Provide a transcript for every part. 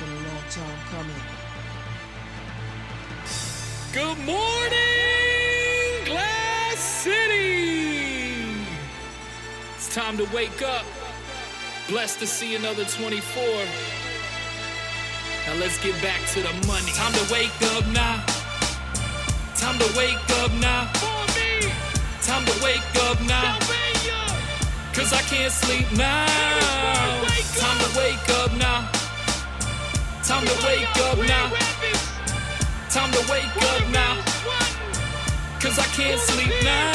Been a long time coming. Good morning, Glass City. It's time to wake up. Blessed to see another 24. Now let's get back to the money. Time to wake up now. Time to wake up now. For me. Time to wake up now. Cause I can't sleep now. Time to wake up now. Time to wake up now. Time to wake up now. Cause I can't sleep now.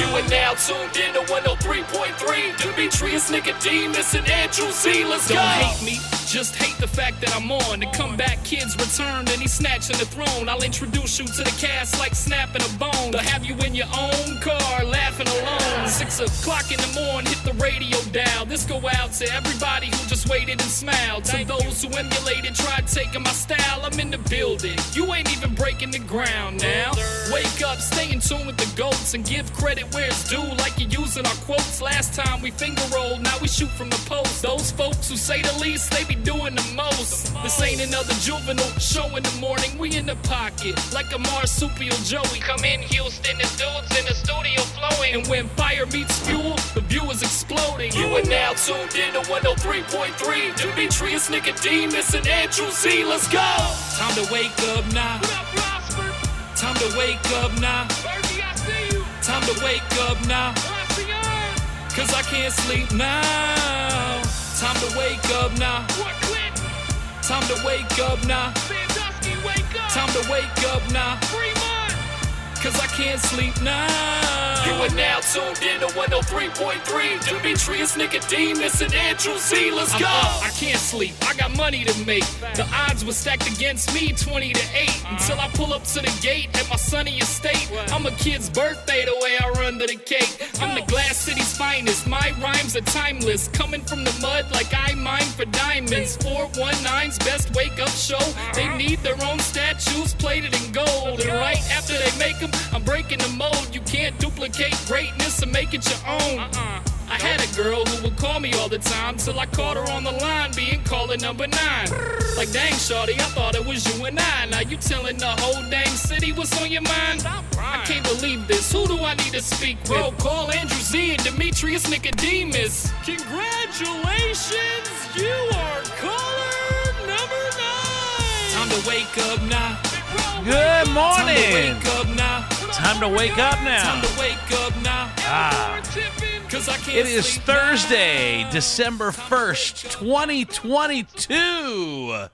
You are now tuned in to 103.3. Demetrius Nicodemus and Andrew Z. Let's go. Don't hate me. Just hate the fact that I'm on. The comeback kids returned and he's snatching the throne. I'll introduce you to the cast like snapping a bone. They'll have you in your own car laughing alone. 6 o'clock in the morning, hit the radio dial. This go out to everybody who just waited and smiled. To those who emulated, tried taking my style. I'm in the building. You ain't even breaking the ground now. Wake up, stay in tune with the goats and give credit where it's due. Like you're using our quotes. Last time we finger rolled, now we shoot from the post. Those folks who say the least, they be doing the most. This ain't another juvenile show in the morning. We in the pocket like a marsupial Joey. Come in Houston, the dudes in the studio flowing. And when fire meets fuel, the view is exploding. You are now tuned in to 103.3. Demetrius Nicodemus and Andrew Z. Let's go. Time to wake up now. Time to wake up now. Time to wake up now. Cause I can't sleep now. Time to wake up now. Time to wake up now. Time to wake up now. Cause I can't sleep now. You are now tuned in to 103.3. Demetrius Nicodemus and Andrew Z. Let's go. I can't sleep. I got money to make. The odds were stacked against me 20 to 8. Until I pull up to the gate at my sunny estate. I'm a kid's birthday the way I run to the cake. I'm the Glass City's finest. My rhymes are timeless. Coming from the mud like I mine for diamonds. 419's best wake up show. They need their own statues plated in gold. And right after they make them, I'm breaking the mold. You can't duplicate greatness and make it your own. I had a girl who would call me all the time till I caught her on the line being caller number 9. Like, dang, shorty, I thought it was you and I. Now you telling the whole dang city what's on your mind? I can't believe this. Who do I need to speak with? Bro, call Andrew Z and Demetrius Nicodemus. Congratulations, you are caller number 9. Time to wake up now. Good morning. Time to wake up now. It is Thursday, December 1st, 2022.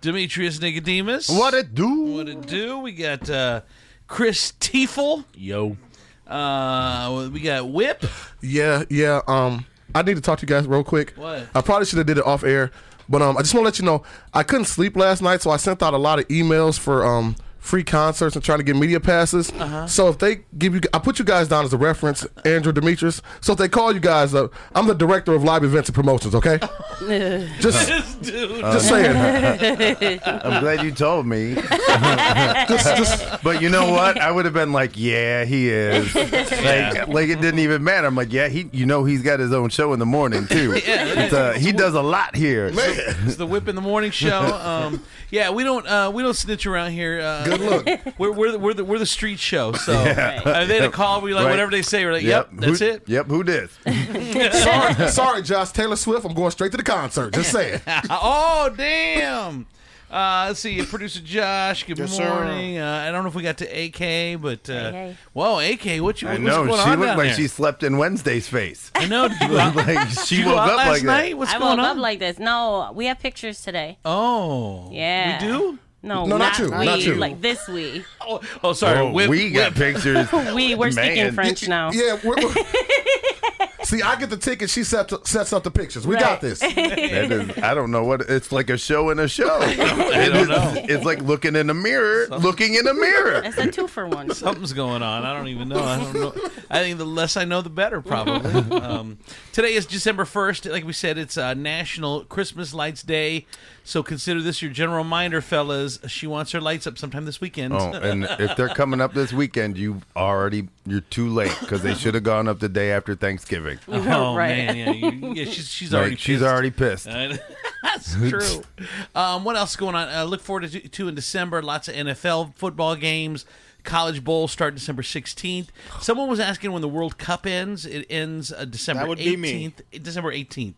Demetrius Nicodemus. What it do? What it do? We got Chris Tiefel. Yo. We got Whip. Yeah. I need to talk to you guys real quick. What? I probably should have did it off air. But I just want to let you know, I couldn't sleep last night, so I sent out a lot of emails for free concerts and trying to get media passes. So if they give you, I put you guys down as a reference, Andrew Demetrius. So if they call you guys up, I'm the director of live events and promotions, okay? Just saying. I'm glad you told me. But you know what? I would have been like, yeah, he is. Like it didn't even matter. I'm like, yeah, he's got his own show in the morning, too. He does a lot here. It's the Whip in the Morning show. We don't snitch around here. Good look. We're the street show. So they had a call. We whatever they say. We're like, yep, that's it. Yep, who did? sorry, Josh. Taylor Swift. I'm going straight to the concert. Just saying. Oh damn. Let's see. Producer Josh. Good morning. I don't know if we got to AK, but whoa, AK, what's going on? She looked like she slept in Wednesday's face. I know. She woke up last night. What's going on? I woke up like this. No, we have pictures today. Oh, yeah, we do. No, not you. Like this we. Oh, sorry. Oh, we got pictures. We're speaking French now. Yeah. See, I get the ticket. She sets up the pictures. We got this. I don't know what it's like a show in a show. I don't know. It's like looking in a mirror. It's a 2-for-1. Something's going on. I don't know. I think the less I know, the better, probably. Today is December 1st. Like we said, it's National Christmas Lights Day. So consider this your general reminder, fellas. She wants her lights up sometime this weekend. Oh, and if they're coming up this weekend, you're too late because they should have gone up the day after Thanksgiving. Oh, right. Man. Yeah, she's already pissed. She's already pissed. That's true. What else is going on? Look forward to in December. Lots of NFL football games. College Bowl start December 16th. Someone was asking when the World Cup ends. It ends December 18th. That would be me. December 18th.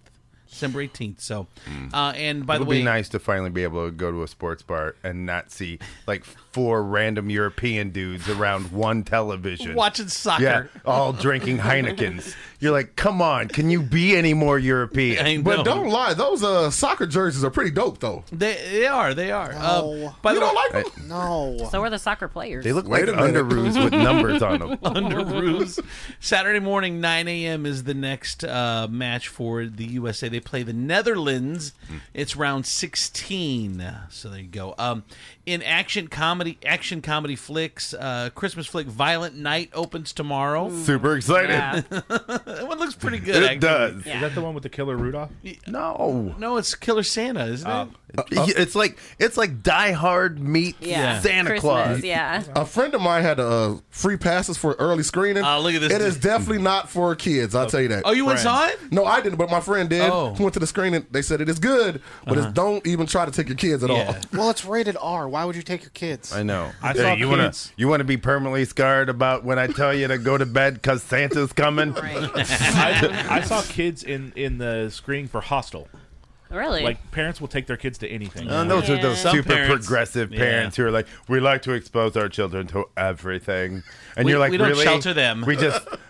So, and by the way, it would be nice to finally be able to go to a sports bar and not see like 4 random European dudes around one television watching soccer, all drinking Heinekens. You're like, come on, can you be any more European? But don't lie, those soccer jerseys are pretty dope, though. They are. No. By the way, don't like them? No. So are the soccer players. They look like underoos with numbers on them. Underoos. Saturday morning, 9 a.m. is the next match for the USA. They play the Netherlands. It's round 16. So there you go. In action comedy flicks, Christmas flick Violent Night opens tomorrow. Super excited. Yeah. That one looks pretty good. It does. Yeah. Is that the one with the Killer Rudolph? No. No, it's Killer Santa, isn't it? It's like Die Hard meets Santa Christmas, Claus. Yeah. A friend of mine had free passes for early screening. Look at this. It is definitely not for kids, I'll tell you that. Oh, you went and saw it? No, I didn't, but my friend did. Oh. Went to the screening. They said it is good, but it's don't even try to take your kids at all. Well, it's rated R. Why would you take your kids? I know. You want to be permanently scarred about when I tell you to go to bed because Santa's coming? Right. I saw kids in the screening for Hostel. Really? Like, parents will take their kids to anything. Yeah. Those are those super progressive parents who are like, we like to expose our children to everything. And you're like, we don't shelter them.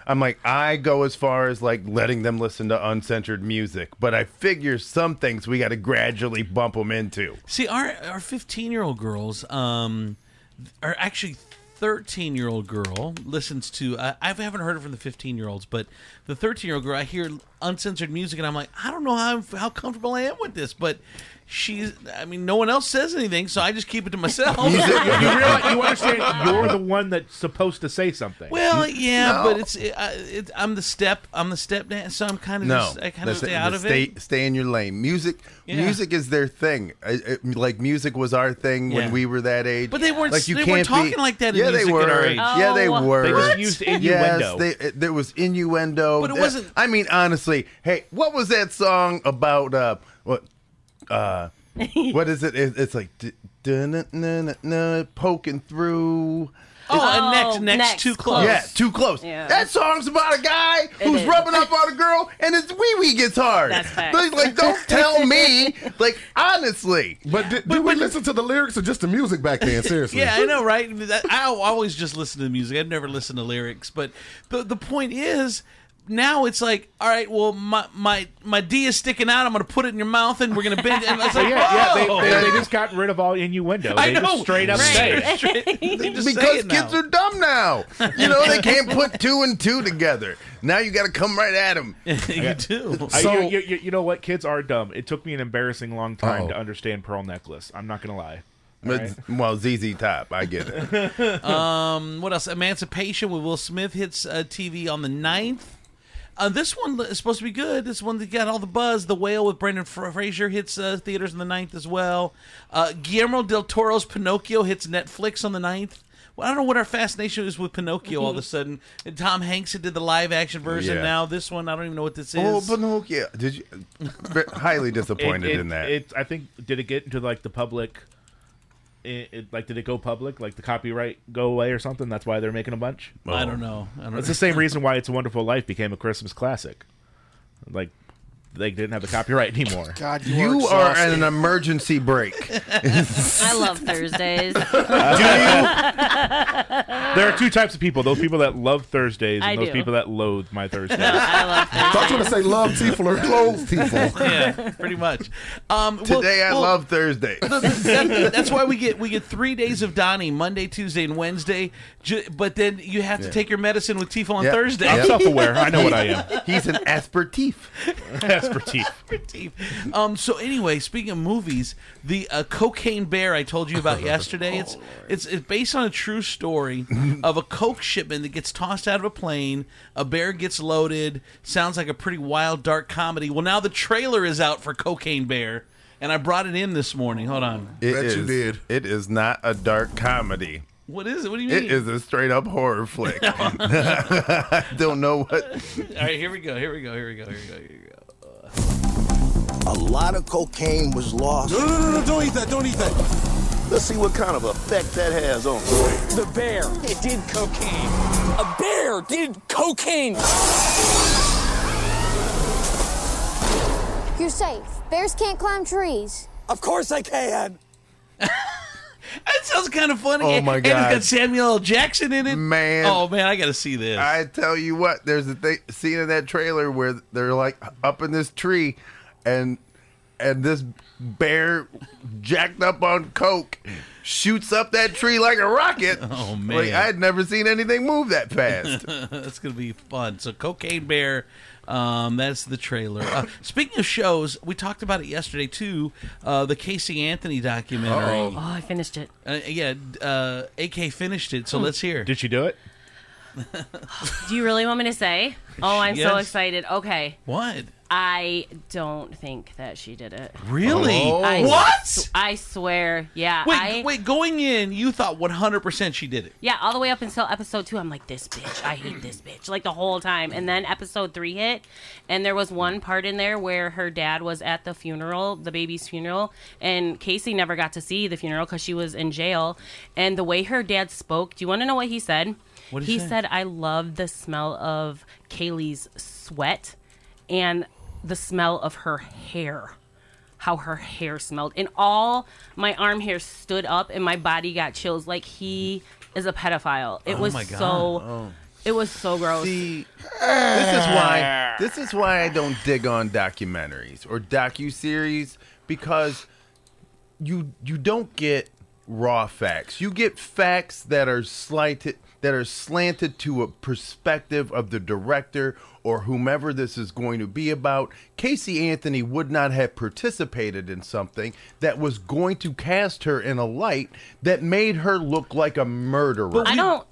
I'm like, I go as far as, like, letting them listen to uncensored music. But I figure some things we got to gradually bump them into. See, our 15-year-old girls are actually... 13-year-old girl listens to, I haven't heard it from the 15-year-olds, but the 13-year-old girl, I hear uncensored music, and I'm like, I don't know how comfortable I am with this, but no one else says anything, so I just keep it to myself. You understand you're the one that's supposed to say something. Well, yeah, but I'm the stepdad, so I'm kind of just stay out of it. Stay in your lane. Music is their thing. Music was our thing when we were that age. But they weren't. Like, they weren't talking like that. Yeah, in music at our age. Yeah, they were. They just used innuendo. Yes, there was innuendo. But it wasn't. I mean, honestly, hey, what was that song about? What is it? It's like poking through. Next, Too Close. Yeah, Too Close. Yeah. That song's about a guy who's rubbing up on a girl and his wee-wee gets hard. That's fact. Like, don't tell me. Like, honestly. But did we listen to the lyrics or just the music back then? Seriously. Yeah, I know, right? I always just listen to the music. I've never listened to lyrics. But the point is... Now it's like, all right, well, my D is sticking out. I'm going to put it in your mouth, and we're going to bend it. And it's like, they just got rid of all innuendo. I know. Just straight up say because kids are dumb now. You know, they can't put 2 and 2 together. Now you got to come right at them. You do. So, you know what? Kids are dumb. It took me an embarrassing long time to understand Pearl Necklace. I'm not going to lie. Right. Well, ZZ Top, I get it. What else? Emancipation with Will Smith hits TV on the 9th. This one is supposed to be good. This one that got all the buzz. The Whale with Brendan Fraser hits theaters on the 9th as well. Guillermo del Toro's Pinocchio hits Netflix on the 9th. Well, I don't know what our fascination is with Pinocchio all of a sudden. And Tom Hanks did the live action version. Yeah. Now this one, I don't even know what this is. Oh, Pinocchio. Did you? Highly disappointed in that. I think, did it get into like the public... did it go public? Like, the copyright go away or something? That's why they're making a bunch? Oh. I don't know. It's the same reason why It's a Wonderful Life became a Christmas classic. Like, they didn't have the copyright anymore. God, you are at an emergency break. I love Thursdays. Do you? There are two types of people. Those people that love Thursdays and those people that loathe my Thursdays. I love Thursdays. I was going to say love Tiefel or loathe Tiefel. Yeah, pretty much. Today I love Thursdays. That's why we get 3 days of Donnie, Monday, Tuesday, and Wednesday. But then you have to take your medicine with Tiefel on Thursday. I'm self-aware. I know what I am. He's an aspertief. Aspertief. So anyway, speaking of movies, the Cocaine Bear I told you about yesterday, it's based on a true story of a coke shipment that gets tossed out of a plane. A bear gets loaded. Sounds like a pretty wild, dark comedy. Well, now the trailer is out for Cocaine Bear, and I brought it in this morning. Hold on. It is not a dark comedy. What is it? What do you mean? It is a straight-up horror flick. I don't know what... All right, here we go. A lot of cocaine was lost. No, don't eat that. Let's see what kind of effect that has on us. The bear, it did cocaine. A bear did cocaine. You're safe. Bears can't climb trees. Of course I can. That sounds kind of funny. Oh, my God. And it's got Samuel L. Jackson in it. Man. Oh, man, I got to see this. I tell you what, there's a scene in that trailer where they're, like, up in this tree, and this bear jacked up on coke shoots up that tree like a rocket. Oh, man. Like, I had never seen anything move that fast. That's going to be fun. So, Cocaine Bear... that's the trailer. Speaking of shows, we talked about it yesterday too. The Casey Anthony documentary. Oh, I finished it. AK finished it. So let's hear. Did she do it? Do you really want me to say? Oh, I'm so excited. Okay. What? I don't think that she did it. Really? Oh. I swear. Yeah. Wait. Going in, you thought 100% she did it. Yeah. All the way up until episode 2, I'm like, this bitch. I hate this bitch. Like the whole time. And then episode 3 hit, and there was one part in there where her dad was at the funeral, the baby's funeral, and Casey never got to see the funeral because she was in jail. And the way her dad spoke, do you want to know what he said? What did he say? Said, "I love the smell of Kaylee's sweat and the smell of her hair, how her hair smelled, and all my arm hair stood up and my body got chills." Like, he is a pedophile. It was so gross. See, this is why I don't dig on documentaries or docuseries, because you don't get raw facts. You get facts that are slanted to a perspective of the director or whomever this is going to be about. Casey Anthony would not have participated in something that was going to cast her in a light that made her look like a murderer. But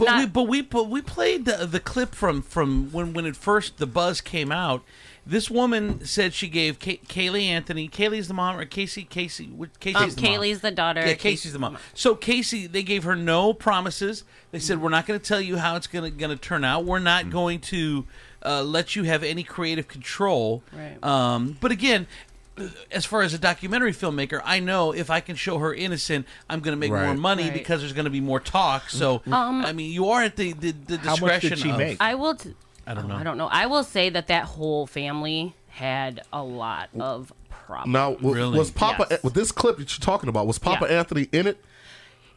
we played the clip from when it first, the buzz came out. This woman said she gave Kaylee Anthony. Kaylee's the mom, or Casey's the mom. Kaylee's the daughter. Yeah, Casey's the mom. So Casey, they gave her no promises. They said, "We're not going to tell you how it's going to turn out. We're not going to let you have any creative control." Right. But again, as far as a documentary filmmaker, I know if I can show her innocent, I'm going to make more money because there's going to be more talk. So I mean, you are at the discretion. How much did she make? I don't know. I will say that whole family had a lot of problems. Now, was Papa with this clip that you're talking about? Was Papa Anthony in it?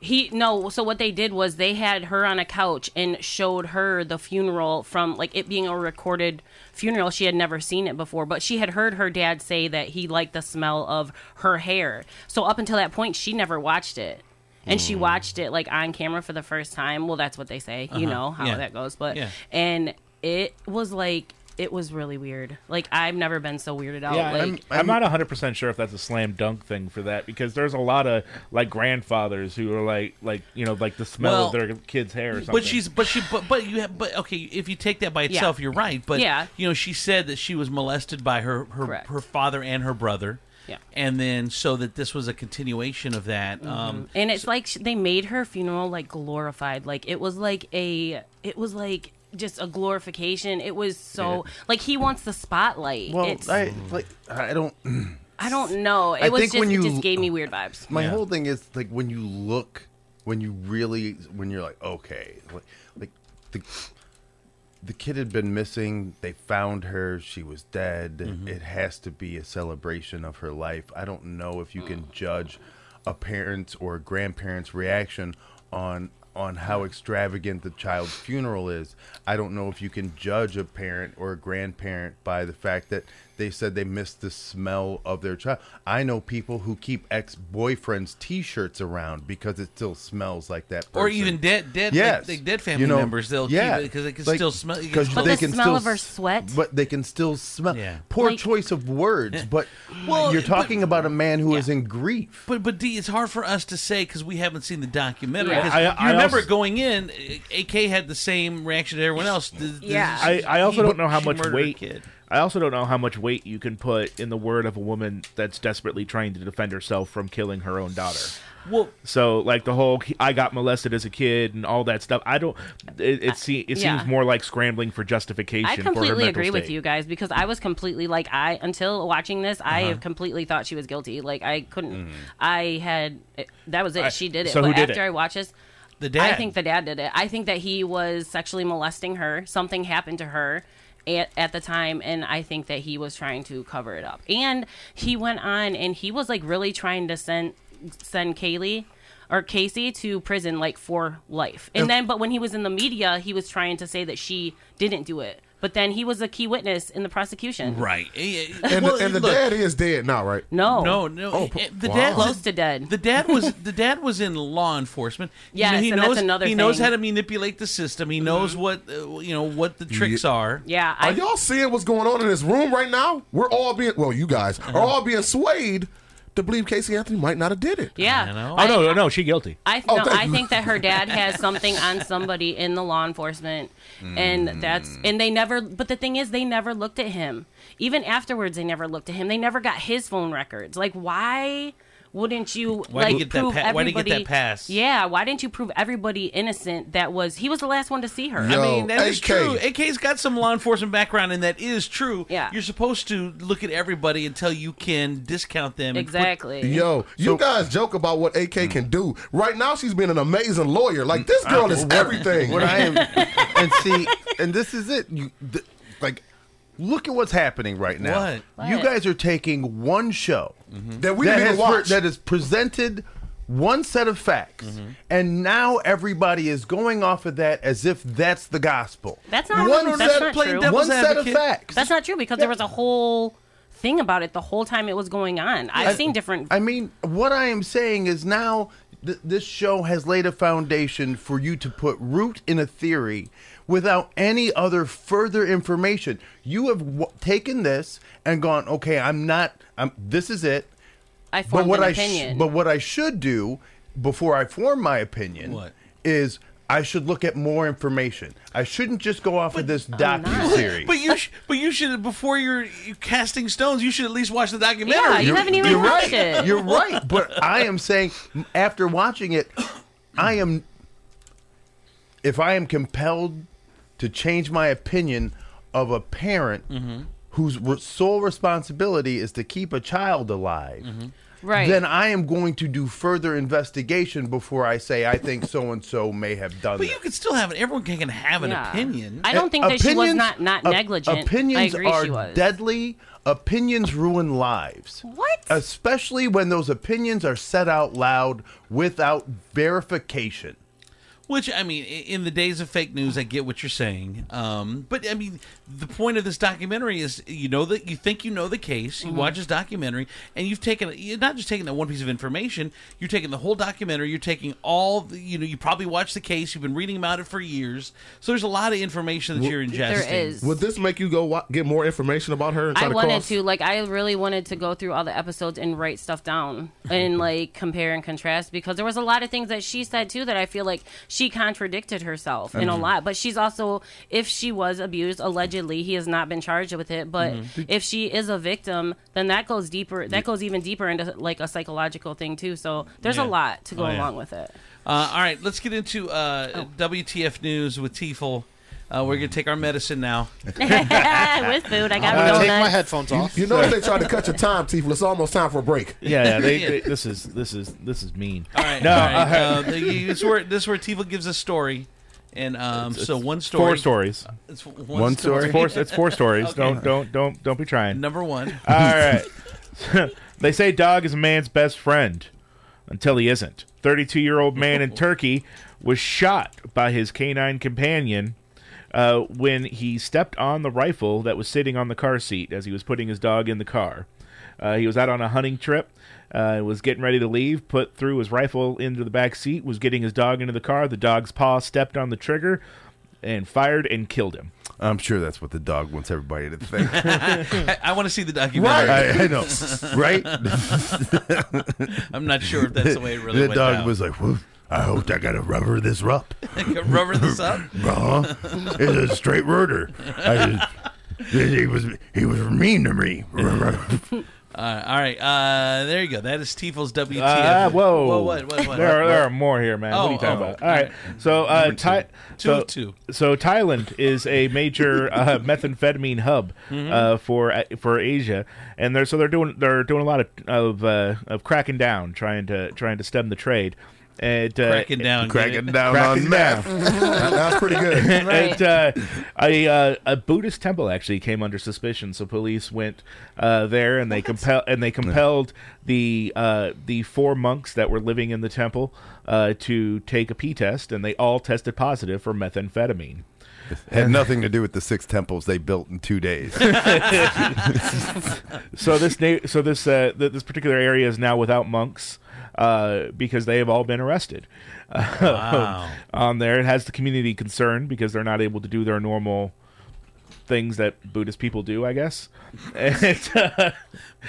So what they did was they had her on a couch and showed her the funeral from, like, it being a recorded funeral. She had never seen it before, but she had heard her dad say that he liked the smell of her hair. So up until that point, she never watched it. And she watched it, like, on camera for the first time. Well, that's what they say. You know how that goes. But and it was like, it was really weird. Like, I've never been so weirded out. Yeah, like, I'm not 100% sure if that's a slam dunk thing for that, because there's a lot of, like, grandfathers who are like you know, like the smell of their kid's hair or something. But if you take that by itself, you're right. But you know, she said that she was molested by her father and her brother. Yeah. And then so that this was a continuation of that. And it's like they made her funeral, like, glorified. Like, it was like just a glorification. It was so like he wants the spotlight. Well, I don't know. It just gave me weird vibes. My whole thing is, like, the kid had been missing. They found her. She was dead. Mm-hmm. It has to be a celebration of her life. I don't know if you can judge a parent's or a grandparent's reaction on on how extravagant the child's funeral is. I don't know if you can judge a parent or a grandparent by the fact that they said they missed the smell of their child. I know people who keep ex-boyfriend's T-shirts around because it still smells like that person. Or even dead, yes. like dead family members. They'll keep it because it can still smell. But the smell of her sweat. But they can still smell. Yeah. Poor choice of words, but you're talking about a man who is in grief. But D, it's hard for us to say because we haven't seen the documentary. Yeah. I remember going in, AK had the same reaction to everyone else. I also don't know how much weight you can put in the word of a woman that's desperately trying to defend herself from killing her own daughter. Well, so like the whole "I got molested as a kid" and all that stuff. It seems more like scrambling for justification. I completely agree with you guys because I was completely until watching this, I have completely thought she was guilty. Like I couldn't. That was it. She did it. So but after I watched this, the dad. I think the dad did it. I think that he was sexually molesting her. Something happened to her at the time, and I think that he was trying to cover it up. And he went on and he was like really trying to send Kaylee or Casey to prison like for life. And then but when he was in the media, he was trying to say that she didn't do it. But then he was a key witness in the prosecution. Right. The dad is dead now, right? No. The dad is close to dead. The dad was in law enforcement. Yes, he knows how to manipulate the system. He knows what the tricks are. Yeah. Are y'all seeing what's going on in this room right now? We're all being you guys are all being swayed to believe Casey Anthony might not have did it. Yeah. No, she's guilty. I think that her dad has something on somebody in the law enforcement, and they never. But the thing is, they never looked at him. Even afterwards, they never looked at him. They never got his phone records. Like, why wouldn't you? Why did you get that pass? Yeah. Why didn't you prove everybody innocent? He was the last one to see her. Yo, I mean, that is true. AK's got some law enforcement background, and that is true. Yeah. You're supposed to look at everybody until you can discount them. Exactly. You guys joke about what AK can do. Right now, she's been an amazing lawyer. Like this girl is everything. What I am, and this is it. Look at what's happening right now. What? You guys are taking one show that we didn't watch that has presented one set of facts, and now everybody is going off of that as if that's the gospel. That's not one. That's not true. One set of facts. That's not true because there was a whole thing about it the whole time it was going on. I've seen different. I mean, what I am saying is now this show has laid a foundation for you to put root in a theory. Without any other further information, you have taken this and gone, okay, this is it. I formed an opinion. But what I should do before I form my opinion is I should look at more information. I shouldn't just go off of this docu-series. But you should, before you're casting stones, you should at least watch the documentary. Yeah, you haven't even watched it. You're right. But I am saying, after watching it, if I am compelled to change my opinion of a parent whose sole responsibility is to keep a child alive, then I am going to do further investigation before I say I think so-and-so may have done that. But you can still have it. Everyone can have an opinion. I don't think that she was not negligent. Opinions are deadly. Opinions ruin lives. What? Especially when those opinions are said out loud without verification. Which, I mean, in the days of fake news, I get what you're saying. But, I mean, the point of this documentary is you think you know the case, you watch this documentary, and you're not just taking that one piece of information, you're taking the whole documentary, you're taking all the, you probably watched the case, you've been reading about it for years, so there's a lot of information that you're ingesting. There is. Would this make you go get more information about her? And I really wanted to go through all the episodes and write stuff down and, compare and contrast, because there was a lot of things that she said, too, that I feel like she contradicted herself in a lot, but she's also, if she was abused, allegedly, he has not been charged with it, but if she is a victim, then that goes deeper, that goes even deeper into a psychological thing too, so there's a lot to go along with it. All right, let's get into WTF News with Tiefel. We're going to take our medicine now. With food, I got to take my headphones off. You know they tried to cut your time, Tiefel. It's almost time for a break. Yeah. This is mean. All right. No, all right. This is where Tiefel gives a story. And it's one story. Four stories. It's one story. It's four stories. Okay. Don't be trying. Number one. All right. They say dog is a man's best friend until he isn't. 32-year-old man in Turkey was shot by his canine companion when he stepped on the rifle that was sitting on the car seat as he was putting his dog in the car. He was out on a hunting trip, was getting ready to leave, put through his rifle into the back seat, was getting his dog into the car. The dog's paw stepped on the trigger and fired and killed him. I'm sure that's what the dog wants everybody to think. I want to see the documentary. Right. I know. Right? I'm not sure if that's the way it really went down. The dog was like, whoa. I hope I got to rubber this up. Rubber this up? Uh-huh. It's a straight murder. He was mean to me. All right. There you go. That is Tiefel's WTF. Whoa. Whoa, what? There are more here, man. What are you talking about? All right. So, So Thailand is a major methamphetamine hub for Asia, and they're doing a lot of cracking down, trying to stem the trade. Cracking down on meth. That's pretty good. Right. A Buddhist temple actually came under suspicion, so police went there and they compelled the four monks that were living in the temple to take a pee test, and they all tested positive for methamphetamine. Had nothing to do with the six temples they built in 2 days. This particular area is now without monks because they have all been arrested. Wow. On there, it has the community concerned because they're not able to do their normal things that Buddhist people do, I guess. And,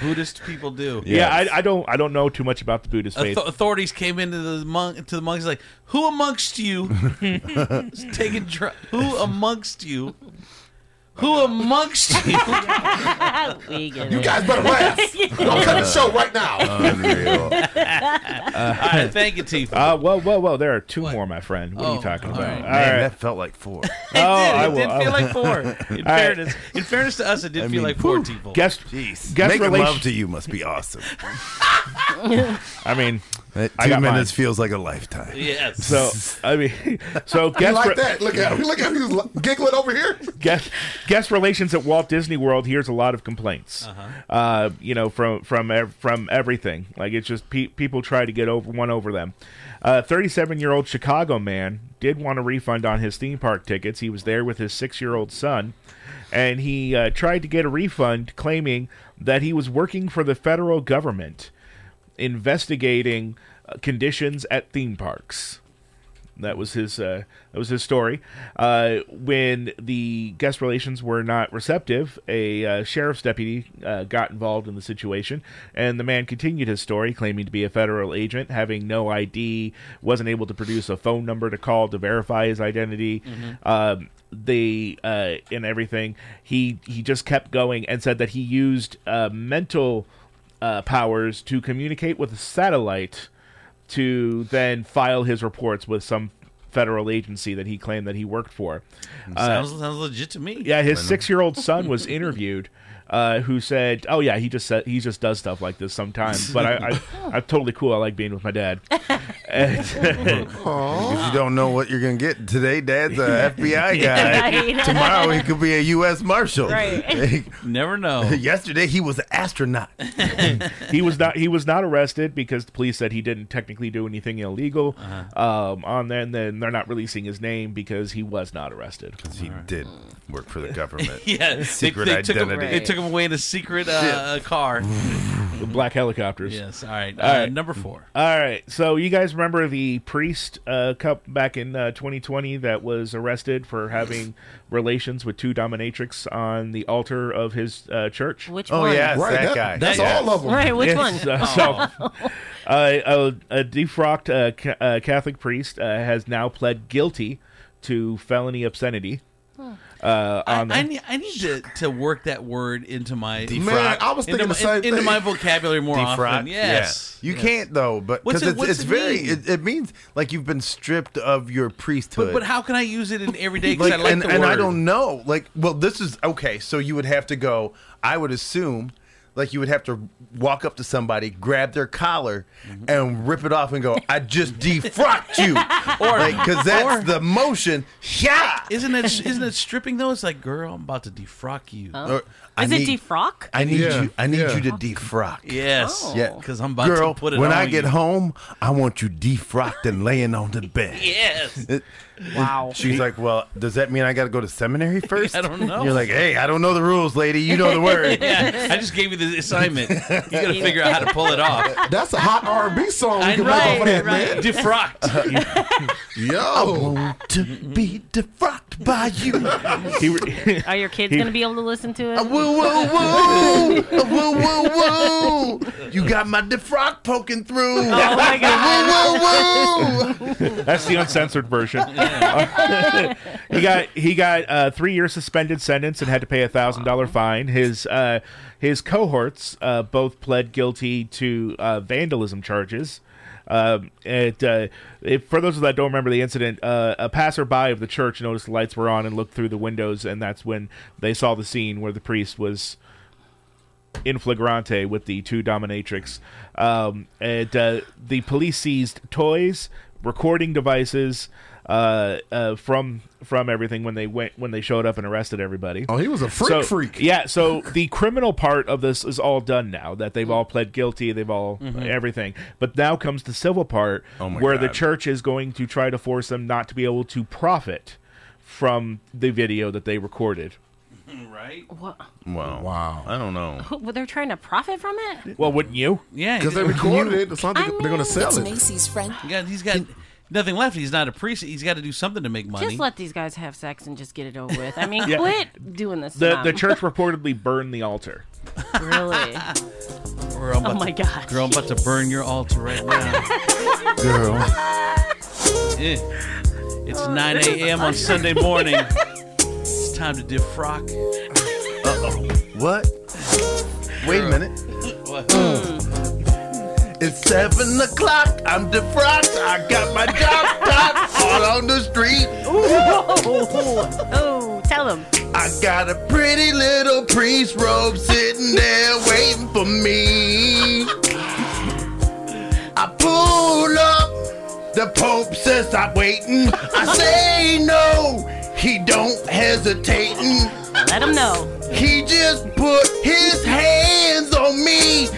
Buddhist people do. Yeah, yes. I don't know too much about the Buddhist faith. Authorities came into the monks like, "Who amongst you is taking drugs? Who amongst you? Who amongst you? You guys better laugh. Don't cut the show right now." All right, thank you, Tifa. Whoa. There are two more, my friend. What are you talking about? All right. Man, that felt like four. It did feel like four. In fairness to us, it did feel like four, Tifa. Making love to you must be awesome. I mean... 2 minutes feels like a lifetime. Yes. So guess like that. Look at who's giggling over here. Guest relations at Walt Disney World hears a lot of complaints. Uh-huh. From everything. Like it's just people try to get over them. 37-year-old Chicago man did want a refund on his theme park tickets. He was there with his 6-year-old son, and he tried to get a refund, claiming that he was working for the federal government, investigating conditions at theme parks. That was his story. When the guest relations were not receptive, a sheriff's deputy got involved in the situation, and the man continued his story, claiming to be a federal agent, having no ID, wasn't able to produce a phone number to call to verify his identity. Mm-hmm. And everything. He just kept going and said that he used mental powers to communicate with a satellite to then file his reports with some federal agency that he claimed that he worked for. Sounds legit to me. Yeah, his 6-year-old son was interviewed, who said, "Oh yeah, he just does stuff like this sometimes, but I'm totally cool. I like being with my dad." You don't know what you're gonna get today. Dad's an FBI guy. Right. Tomorrow he could be a U.S. Marshal. Right. Never know. Yesterday he was an astronaut. He was not arrested because the police said he didn't technically do anything illegal. Uh-huh. And then they're not releasing his name because he was not arrested. Because he did work for the government. Yeah, secret identity. It took him away in a secret car. Black helicopters. Yes, all right. Number four. All right, so you guys remember the priest back in 2020 that was arrested for having relations with two dominatrix on the altar of his church? Which one? Oh, yeah, right, that guy. That's all of them. Right, which one? A defrocked Catholic priest has now pled guilty to felony obscenity. Huh. I need to work that word into my vocabulary more often. Yes, yeah. You can't though. But because it means like you've been stripped of your priesthood. But how can I use it in everyday? Because I like the word. I don't know. Like, well, this is okay. So you would have to go. I would assume like you would have to walk up to somebody, grab their collar, and rip it off and go, I just defrocked you. Because that's the motion. Yeah. Isn't it stripping, though? It's like, girl, I'm about to defrock you. Oh. Is it defrock? I need you to defrock. Yes. Because I'm about to put it on you. When I get home, I want you defrocked and laying on the bed. Yes. Wow. She's like, well, does that mean I got to go to seminary first? I don't know. And you're like, hey, I don't know the rules, lady. You know the word. Yeah, I just gave you the assignment. You got to figure out how to pull it off. That's a hot R&B song. We can make off of that, man. Defrocked. Yo. I want to be defrocked by you. Are your kids going to be able to listen to it? Woo, woo, woo. Woo, woo, woo. You got my defrock poking through. Oh, my God. Woo, woo, woo. That's the uncensored version. He got a 3-year suspended sentence and had to pay a $1,000 fine. His cohorts both pled guilty to vandalism charges. For those that don't remember the incident, a passerby of the church noticed the lights were on and looked through the windows, and that's when they saw the scene where the priest was in flagrante with the two dominatrix. The police seized toys, recording devices, from everything when they showed up and arrested everybody. Oh, he was a freak. Yeah, so the criminal part of this is all done now that they've all pled guilty, they've all everything. But now comes the civil part where the church is going to try to force them not to be able to profit from the video that they recorded. Right? Wow. I don't know. Well, they're trying to profit from it? Well, wouldn't you? Yeah. Because they recorded it. It's not they're going to sell it. Macy's friend. Yeah, he's got nothing left. He's not a priest. He's got to do something to make money. Just let these guys have sex and just get it over with. I mean, quit doing this. The church reportedly burned the altar. Really? Oh, my gosh. Girl, I'm about to burn your altar right now. Girl. It's 9 a.m. on Sunday morning. It's time to defrock. Uh-oh. What? Wait a minute. What? It's 7:00. I'm defrocked. I got my job done all on the street. Oh, tell him. I got a pretty little priest robe sitting there waiting for me. I pull up. The Pope says I'm waiting. I say no. He don't hesitating. Let him know. He just put his hands on me,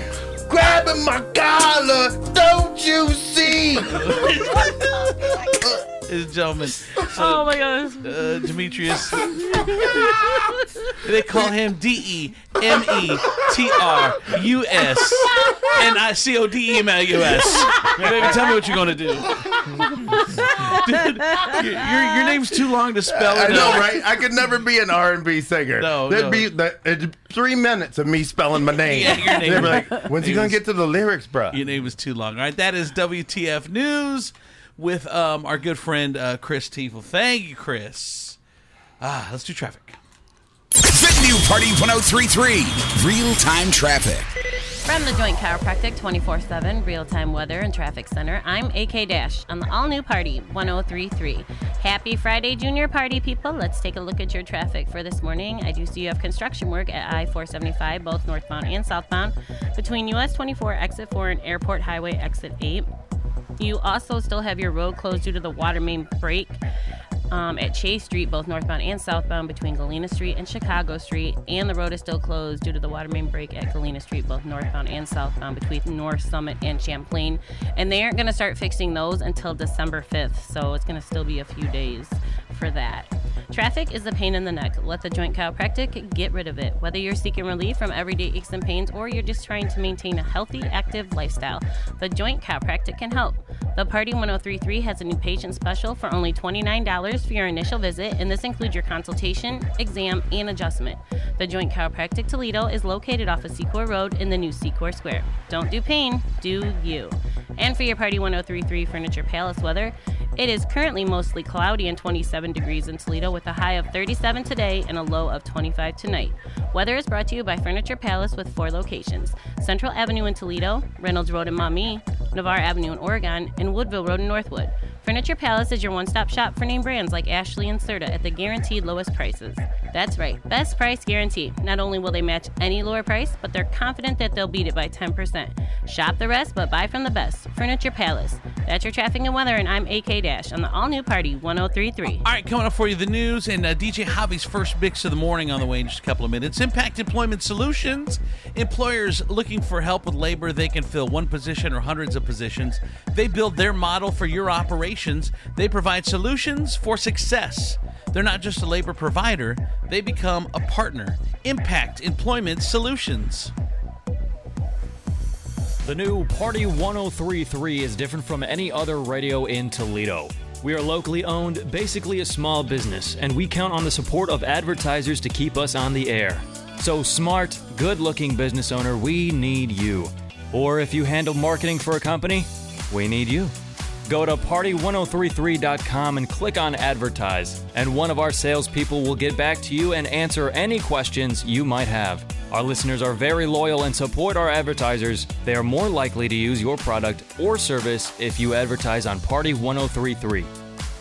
grabbing my collar. Don't you see? Gentlemen. So, oh my gosh. Demetrius. They call him DEMETRUSNICODEMLUS. Baby, tell me what you're gonna do. Dude, your name's too long to spell. I know, right? I could never be an R&B singer. There'd be 3 minutes of me spelling my name. Yeah, your name. They'd be like, when's he gonna get to the lyrics, bro? Your name was too long. All right, that is WTF News with our good friend Chris Tiefel. Thank you, Chris. Let's do traffic. The new Party 1033, real-time traffic. From the Joint Chiropractic 24/7 Real-Time Weather and Traffic Center, I'm AK Dash on the all-new Party 1033. Happy Friday, Junior Party people. Let's take a look at your traffic for this morning. I do see you have construction work at I-475, both northbound and southbound, between US 24 Exit 4 and Airport Highway Exit 8. You also still have your road closed due to the water main break at Chase Street, both northbound and southbound, between Galena Street and Chicago Street. And the road is still closed due to the water main break at Galena Street, both northbound and southbound, between North Summit and Champlain. And they aren't going to start fixing those until December 5th, so it's going to still be a few days for that. Traffic is a pain in the neck. Let the Joint Chiropractic get rid of it. Whether you're seeking relief from everyday aches and pains or you're just trying to maintain a healthy, active lifestyle, the Joint Chiropractic can help. The Party 1033 has a new patient special for only $29 for your initial visit, and this includes your consultation, exam, and adjustment. The Joint Chiropractic Toledo is located off of Secor Road in the new Secor Square. Don't do pain, do you. And for your Party 1033 Furniture Palace weather, it is currently mostly cloudy and 27 degrees in Toledo with a high of 37 today and a low of 25 tonight. Weather is brought to you by Furniture Palace with 4 locations: Central Avenue in Toledo, Reynolds Road in Maumee, Navarre Avenue in Oregon, and Woodville Road in Northwood. Furniture Palace is your one-stop shop for name brands like Ashley and Serta at the guaranteed lowest prices. That's right. Best price guarantee. Not only will they match any lower price, but they're confident that they'll beat it by 10%. Shop the rest, but buy from the best. Furniture Palace. That's your traffic and weather, and I'm AK Dash on the all-new Party 1033. All right, coming up for you, the news and DJ Javi's first mix of the morning on the way in just a couple of minutes. Impact Employment Solutions. Employers looking for help with labor, they can fill one position or hundreds of positions. They build their model for your operations. They provide solutions for success. They're not just a labor provider, they become a partner. Impact Employment Solutions. The new Party 1033 is different from any other radio in Toledo. We are locally owned, basically a small business, and we count on the support of advertisers to keep us on the air. So smart, good-looking business owner, we need you. Or if you handle marketing for a company, we need you. Go to Party1033.com and click on Advertise, and one of our salespeople will get back to you and answer any questions you might have. Our listeners are very loyal and support our advertisers. They are more likely to use your product or service if you advertise on Party 1033.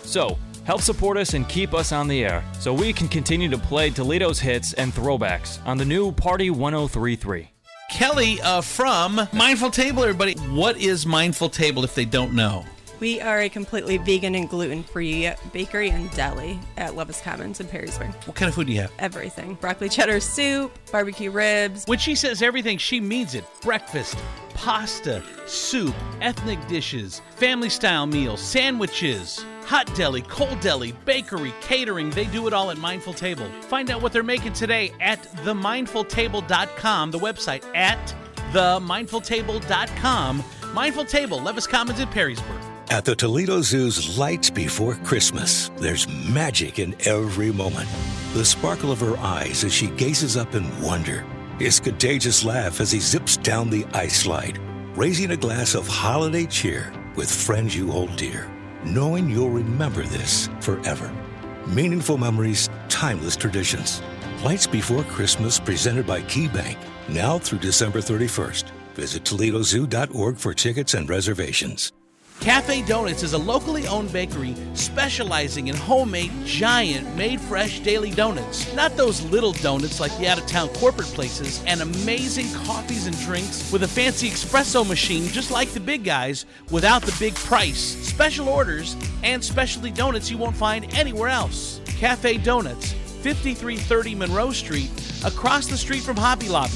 So, help support us and keep us on the air so we can continue to play Toledo's hits and throwbacks on the new Party 1033. Kelly from Mindful Table, everybody. What is Mindful Table if they don't know? We are a completely vegan and gluten-free bakery and deli at Levis Commons in Perrysburg. What kind of food do you have? Everything. Broccoli cheddar soup, barbecue ribs. When she says everything, she means it. Breakfast, pasta, soup, ethnic dishes, family-style meals, sandwiches, hot deli, cold deli, bakery, catering. They do it all at Mindful Table. Find out what they're making today at themindfultable.com, the website at themindfultable.com. Mindful Table, Levis Commons in Perrysburg. At the Toledo Zoo's Lights Before Christmas, there's magic in every moment. The sparkle of her eyes as she gazes up in wonder. His contagious laugh as he zips down the ice slide, raising a glass of holiday cheer with friends you hold dear, knowing you'll remember this forever. Meaningful memories, timeless traditions. Lights Before Christmas, presented by KeyBank, now through December 31st. Visit ToledoZoo.org for tickets and reservations. Cafe Donuts is a locally owned bakery specializing in homemade, giant, made-fresh daily donuts. Not those little donuts like the out-of-town corporate places, and amazing coffees and drinks with a fancy espresso machine just like the big guys without the big price. Special orders and specialty donuts you won't find anywhere else. Cafe Donuts, 5330 Monroe Street, across the street from Hobby Lobby,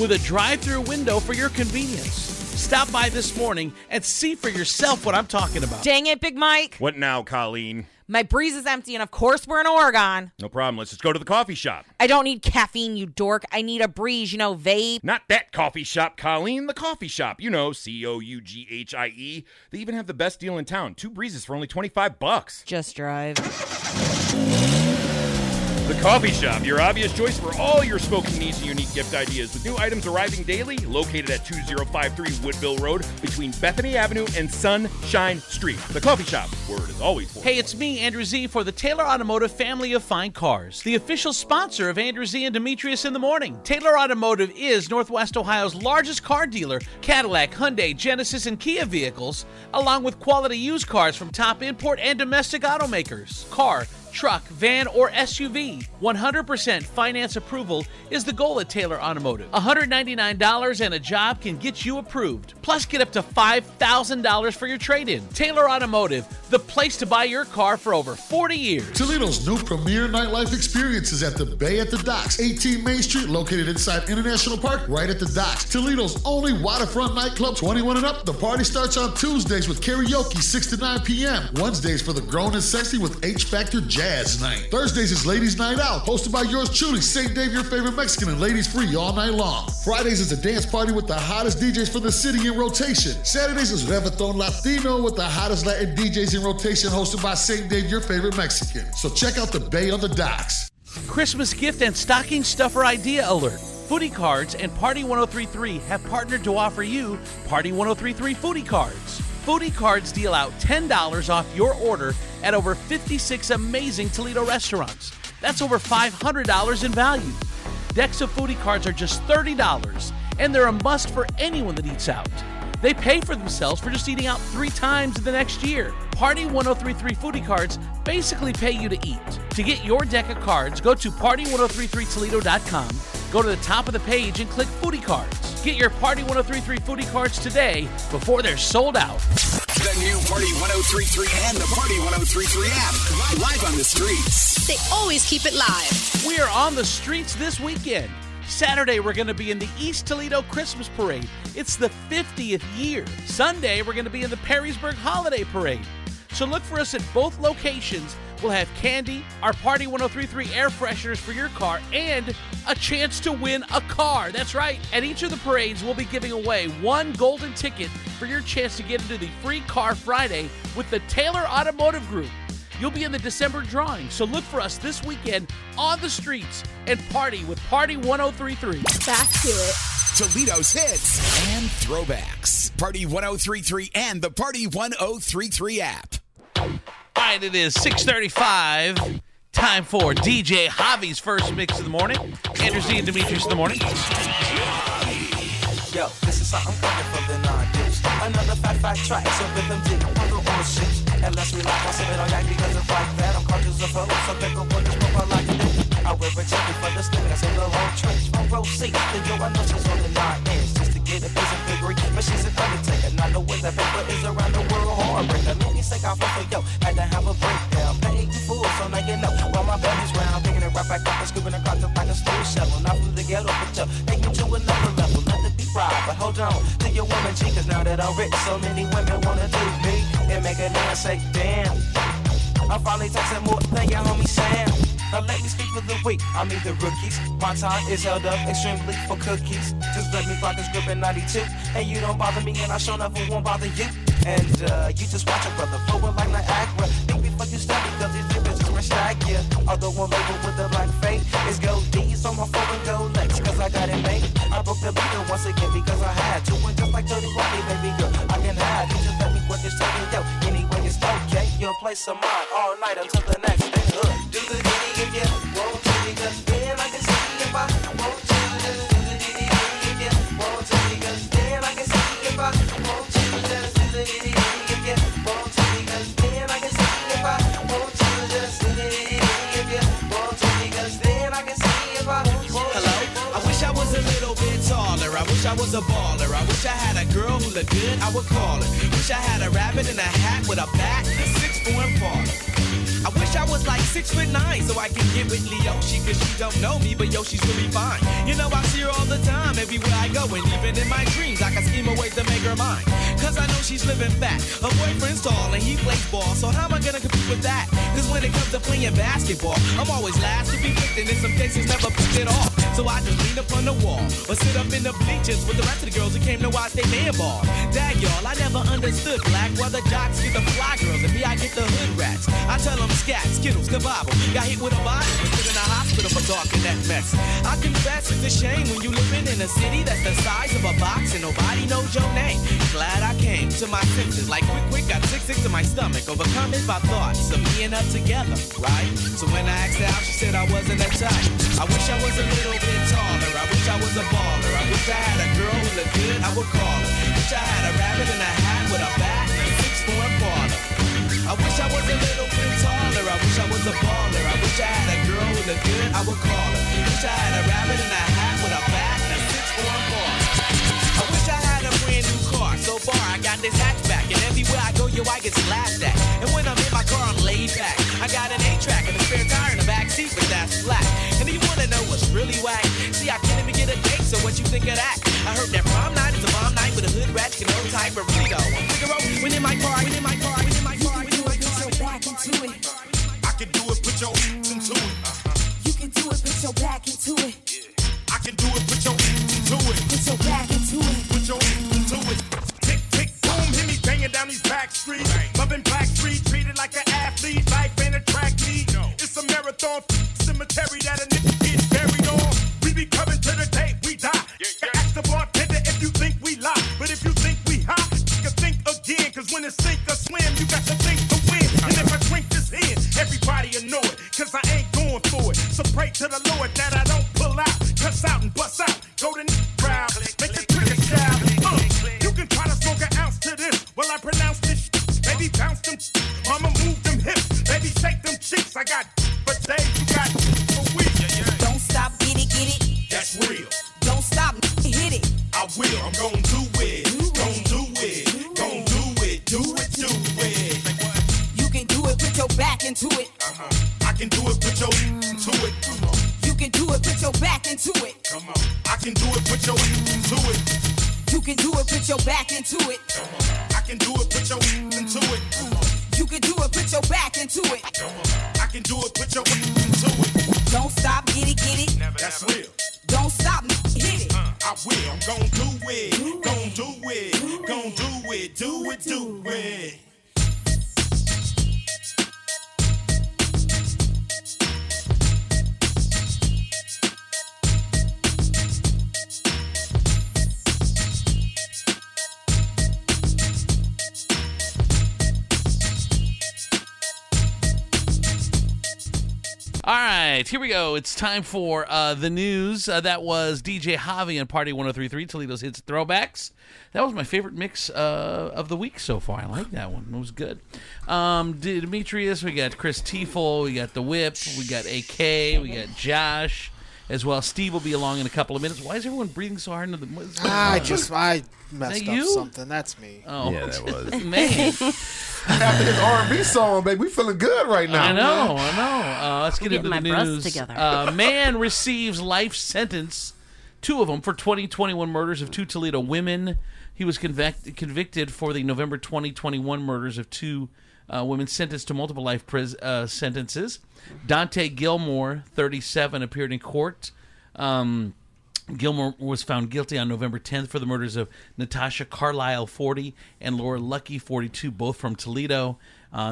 with a drive-through window for your convenience. Stop by this morning and see for yourself what I'm talking about. Dang it, Big Mike. What now, Colleen? My breeze is empty, and of course we're in Oregon. No problem. Let's just go to the coffee shop. I don't need caffeine, you dork. I need a breeze, you know, vape. Not that coffee shop, Colleen. The coffee shop. You know, Coughiee. They even have the best deal in town. 2 breezes for only $25. Just drive. The Coffee Shop, your obvious choice for all your smoking needs and unique gift ideas, with new items arriving daily, located at 2053 Woodville Road between Bethany Avenue and Sunshine Street. The Coffee Shop, word is always for. Hey, it's me, Andrew Z, for the Taylor Automotive family of fine cars, the official sponsor of Andrew Z and Demetrius in the Morning. Taylor Automotive is Northwest Ohio's largest car dealer. Cadillac, Hyundai, Genesis, and Kia vehicles, along with quality used cars from top import and domestic automakers. Car, truck, van, or SUV. 100% finance approval is the goal at Taylor Automotive. $199 and a job can get you approved. Plus, get up to $5,000 for your trade-in. Taylor Automotive, the place to buy your car for over 40 years. Toledo's new premier nightlife experience is at the Bay at the Docks. 18 Main Street, located inside International Park, right at the Docks. Toledo's only waterfront nightclub, 21 and up. The party starts on Tuesdays with karaoke, 6 to 9 p.m. Wednesdays for the grown and sexy with H-Factor Jazz Night. Thursdays is Ladies Night Out, hosted by yours truly, St. Dave, your favorite Mexican, and ladies free all night long. Fridays is a dance party with the hottest DJs from the city in rotation. Saturdays is Revathon Latino with the hottest Latin DJs in rotation, hosted by St. Dave, your favorite Mexican. So check out the Bay on the Docks. Christmas gift and stocking stuffer idea alert. Foodie Cards and Party 1033 have partnered to offer you Party 1033 Foodie Cards. Foodie Cards deal out $10 off your order at over 56 amazing Toledo restaurants. That's over $500 in value. Decks of Foodie Cards are just $30, and they're a must for anyone that eats out. They pay for themselves for just eating out 3 times in the next year. Party1033 Foodie Cards basically pay you to eat. To get your deck of cards, go to Party1033Toledo.com, go to the top of the page and click Foodie Cards. Get your Party1033 Foodie Cards today before they're sold out. The new Party 1033 and the Party 1033 app. Live on the streets. They always keep it live. We are on the streets this weekend. Saturday, we're going to be in the East Toledo Christmas Parade. It's the 50th year. Sunday, we're going to be in the Perrysburg Holiday Parade. So look for us at both locations. We'll have candy, our Party 1033 air fresheners for your car, and a chance to win a car. That's right. At each of the parades, we'll be giving away one golden ticket for your chance to get into the Free Car Friday with the Taylor Automotive Group. You'll be in the December drawing, so look for us this weekend on the streets and party with Party 1033. Back to it. Toledo's hits and throwbacks. Party 1033 and the Party 1033 app. All right, it is 6:35. Time for DJ Javi's first mix of the morning. Andrew Z and Demetrius in the morning. Yo, this is how I'm coming from the non-dish. Another 5-5 track, so rhythm dig on the ocean. And let's relax, I'll sip it on yak because it's like that. I'm conscious of hope, so pick up what this pop I like to do. I wear a jacket for the stimulus in the whole trench. My road seat, then yo, I know she's on the 9 inch. Just to get a piece of figure, but she's an undertaker. Not knowing that paper is around the world heartbreaker. Many say I'm for yo, had to have a breakdown. Paying you fools, so now you know. While my belly's round, picking it right back up and scooping across the like a steel shovel. Not from the ghetto, but yo, take me to another level. But hold on to your woman, G, cause now that I'm rich, so many women wanna do me and make a man say, damn. I'm finally texting more than your homie Sam. Now let me speak for the week, I mean the rookies. My time is held up extremely for cookies. Just let me block this grip at 92. And you don't bother me and I sure never won't bother you. And you just watch a brother flowing like Niagara. Think we fucking study cause these different is where shag ya. Although I'm labeled with a black fate, it's gold D's on my phone and gold legs cause I got it made. I broke the leader once again because I had to. And just like Jody Whitey, baby girl, I can hide. You just let me work this talking yo. Anyway, it's okay. Your place of mine all night until the next day. Do the ditty if you won't do it, cause then I can see if I won't do it. Just do the ditty if you won't do it, cause then I can see if I won't do it. Just do the ditty if you won't do it, cause then I can see if I won't do it. Just do the ditty if you won't do it, cause then I can see if I won't do it. Hello, I wish I was a little bit taller. I wish I was a baller. I wish I had a girl who looked good, I would call her. Wish I had a rabbit in a hat with a bat and a 6'4" baller. I wish I was like 6'9" so I could get with Leoshi, cause she don't know me, but yo, she's really fine. You know, I see her all the time, everywhere I go, and even in my dreams, I can scheme a way to make her mine. Cause I know she's living fat. Her boyfriend's tall and he plays ball, so how am I gonna compete with that? Cause when it comes to playing basketball, I'm always last to be picked, and in some cases never picked at all. So I just lean up on the wall or sit up in the bleachers with the rest of the girls who came to watch they man ball. Dag y'all, I never understood black, why the jocks get the fly girls and me I get the hood rats. I tell them scat, skittles, kabobble. Got hit with a bottle and put in a hospital for talking that mess. I confess it's a shame when you living in a city that's the size of a box and nobody knows your name. Glad I came to my senses, like quick, got sick to my stomach, overcome it by thoughts of me and her together, right? So when I asked her out, she said I wasn't that type. I wish I was a little taller. I wish I was a baller. I wish I had a girl who looked good, I would call her. Wish I had a rabbit in a hat with a bat and a 6'4" baller. I wish I was a little bit taller. I wish I was a baller. I wish I had a girl who looked good, I would call her. Wish I had a rabbit in a hat with a bat and a 6'4" baller. I wish I had a brand new car. So far I got this hatchback, and everywhere I go, yo, I get laughed at. And when I'm in my car, I'm laid back. I got an 8-track and a spare tire in the back seat, but that's flat. And you wanna know what's really whack? See, I can't even get a date, so what you think of that? I heard that prom night is a bomb night with a hood ratchet and no type of Rito. Figaro, when in my car, when in my car, you can do it, put your back into it. I can do it, put your hands into it. You can do it, put your back into it. I can do it, put your hands into it. Put your back into it. Put your hands into it. Tick, tick, boom, hit me banging down these back streets. Loving black street, treated like an athlete. Life ain't a track meet. It's a marathon cemetery that a nigga gets buried on. We be coming to the day we die. Yeah. Ask the bartender if you think we lie. But if you think we hot, you can think again. Cause when it's sink or swim, you got to think to win. And if I drink this in, everybody will know it. Cause I ain't going for it. So pray to the Lord that I don't pull out. Cuss out and bust out. Go to the crowd. Make the trick a child. You can try to smoke out. can do it, put your to it. You can do it, put your back into it. Come on. I can do it, put your to it. You can do it, put your back into it. Come on. I can do it, put your into it. Come on. You can do it, put your back into it. Come on. I can do it, put your into it. Don't stop, get it, get it. Never, that's real. Don't stop me, hit it. I will, I'm gon' do it. Gon' do it. Gon' do it. Do it, do it. All right, here we go. It's time for the news. That was DJ Javi and Party 1033, Toledo's Hits Throwbacks. That was my favorite mix of the week so far. I like that one. It was good. Demetrius, we got Chris Tiefel, we got The Whip, we got AK, we got Josh as well. Steve will be along in a couple of minutes. Why is everyone breathing so hard into the... I messed up something. That's me. Oh, yeah, that was. Man. After this R&B song, baby, we feeling good right now. I know. Let's get into the news. Together. Man receives life sentence, two of them, for 2021 murders of two Toledo women. He was convicted for the November 2021 murders of two women sentenced to multiple life sentences. Dante Gilmore, 37, appeared in court. Gilmore was found guilty on November 10th for the murders of Natasha Carlisle, 40, and Laura Lucky, 42, both from Toledo.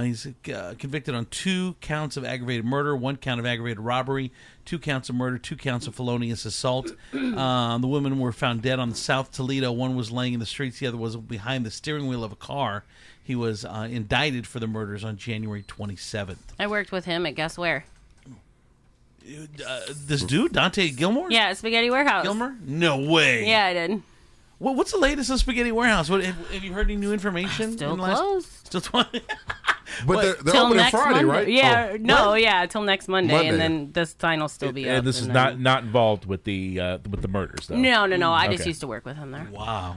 He's convicted on 2 counts of aggravated murder, 1 count of aggravated robbery, 2 counts of murder, 2 counts of felonious assault. The women were found dead on South Toledo. One was laying in the streets. The other was behind the steering wheel of a car. He was indicted for the murders on January 27th. I worked with him at guess where? This dude, Dante Gilmore? Yeah, Spaghetti Warehouse. Gilmore? No way. Yeah, I did. Well, what's the latest on Spaghetti Warehouse? Have you heard any new information? Still closed. Still 20. But they're opening Friday, Monday. Right? Yeah, oh. No, what? Yeah, till next Monday, and then the sign will still be up. And this is not involved with the murders, though. No. I just used to work with him there. Wow.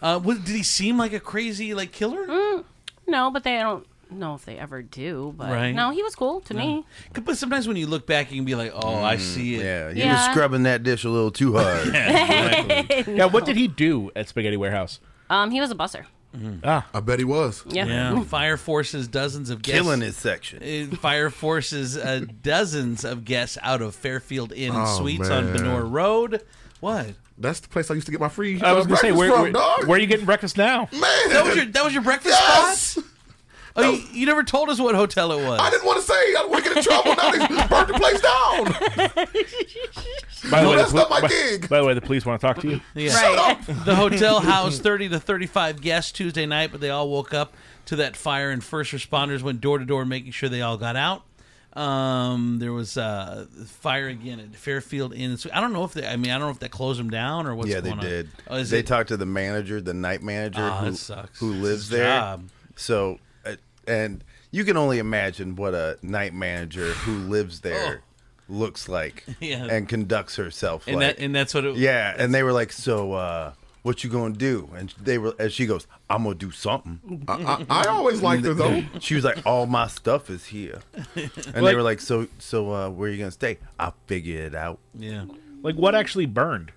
Did he seem like a crazy killer? No, but they don't. Know if they ever do, but right. No, he was cool to me. But sometimes when you look back, you can be like, "Oh, I see it." Yeah, you were scrubbing that dish a little too hard. Yeah, exactly. Now, what did he do at Spaghetti Warehouse? He was a busser. Ah, I bet he was. Yeah. Fire forces dozens of guests killing his section. Fire forces dozens of guests out of Fairfield Inn and Suites on Benore Road. What? That's the place I used to get my free. I was gonna say, where are you getting breakfast now? Man, that was your breakfast spot. Oh, you never told us what hotel it was. I didn't want to say. I didn't want to get in trouble. Now they burnt the place down. That's not my gig. By the way, the police want to talk to you. Yeah. Right. Shut up. The hotel housed 30 to 35 guests Tuesday night, but they all woke up to that fire, and first responders went door to door making sure they all got out. There was fire again at Fairfield Inn. I don't know if that closed them down or what's going on. Yeah, they did. Oh, they talked to the manager, the night manager who lives there. Job. So... And you can only imagine what a night manager who lives there looks like and conducts herself like. And that's what it was. Yeah, and they were like, so what you going to do? And she goes, I'm going to do something. I always liked her, though. She was like, all my stuff is here. And they were like, so where are you going to stay? I'll figure it out. Yeah. Like, what actually burned?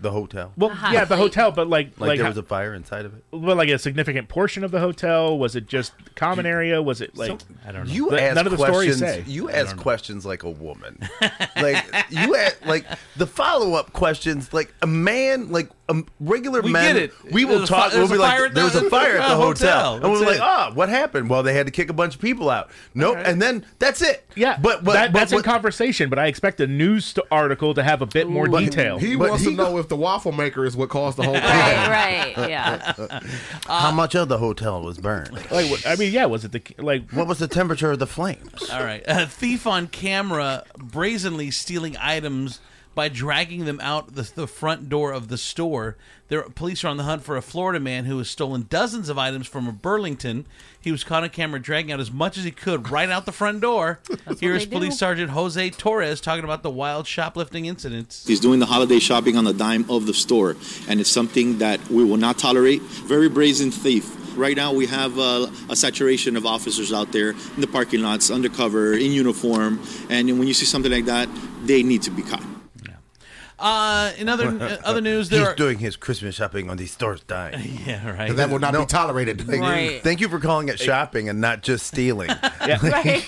The hotel. Well, yeah, the hotel, but like there was a fire inside of it. Well, like a significant portion of the hotel. Was it just common area? Was it like I don't know? None of the stories say. You ask questions like a woman. Like you ask, like the follow up questions. Like a man, like a regular man. Get it. We will talk. We'll be like, there was a fire at the hotel, and we're like, what happened? Well, they had to kick a bunch of people out. Nope, and then that's it. Yeah, but that's in conversation. But I expect a news article to have a bit more detail. He wants to know if the waffle maker is what caused the whole thing. Right, yeah. How much of the hotel was burned? Was it what was the temperature of the flames? All right. A thief on camera brazenly stealing items by dragging them out the front door of the store. Police are on the hunt for a Florida man who has stolen dozens of items from a Burlington. He was caught on camera dragging out as much as he could right out the front door. Here's Police Sergeant Jose Torres talking about the wild shoplifting incidents. He's doing the holiday shopping on the dime of the store, and it's something that we will not tolerate. Very brazen thief. Right now we have a saturation of officers out there in the parking lots, undercover, in uniform. And when you see something like that, they need to be caught. In other news, he's doing his Christmas shopping on these Thursdays. Yeah, right. That will not be tolerated. Right. Thank you for calling it shopping and not just stealing. Yeah. Right.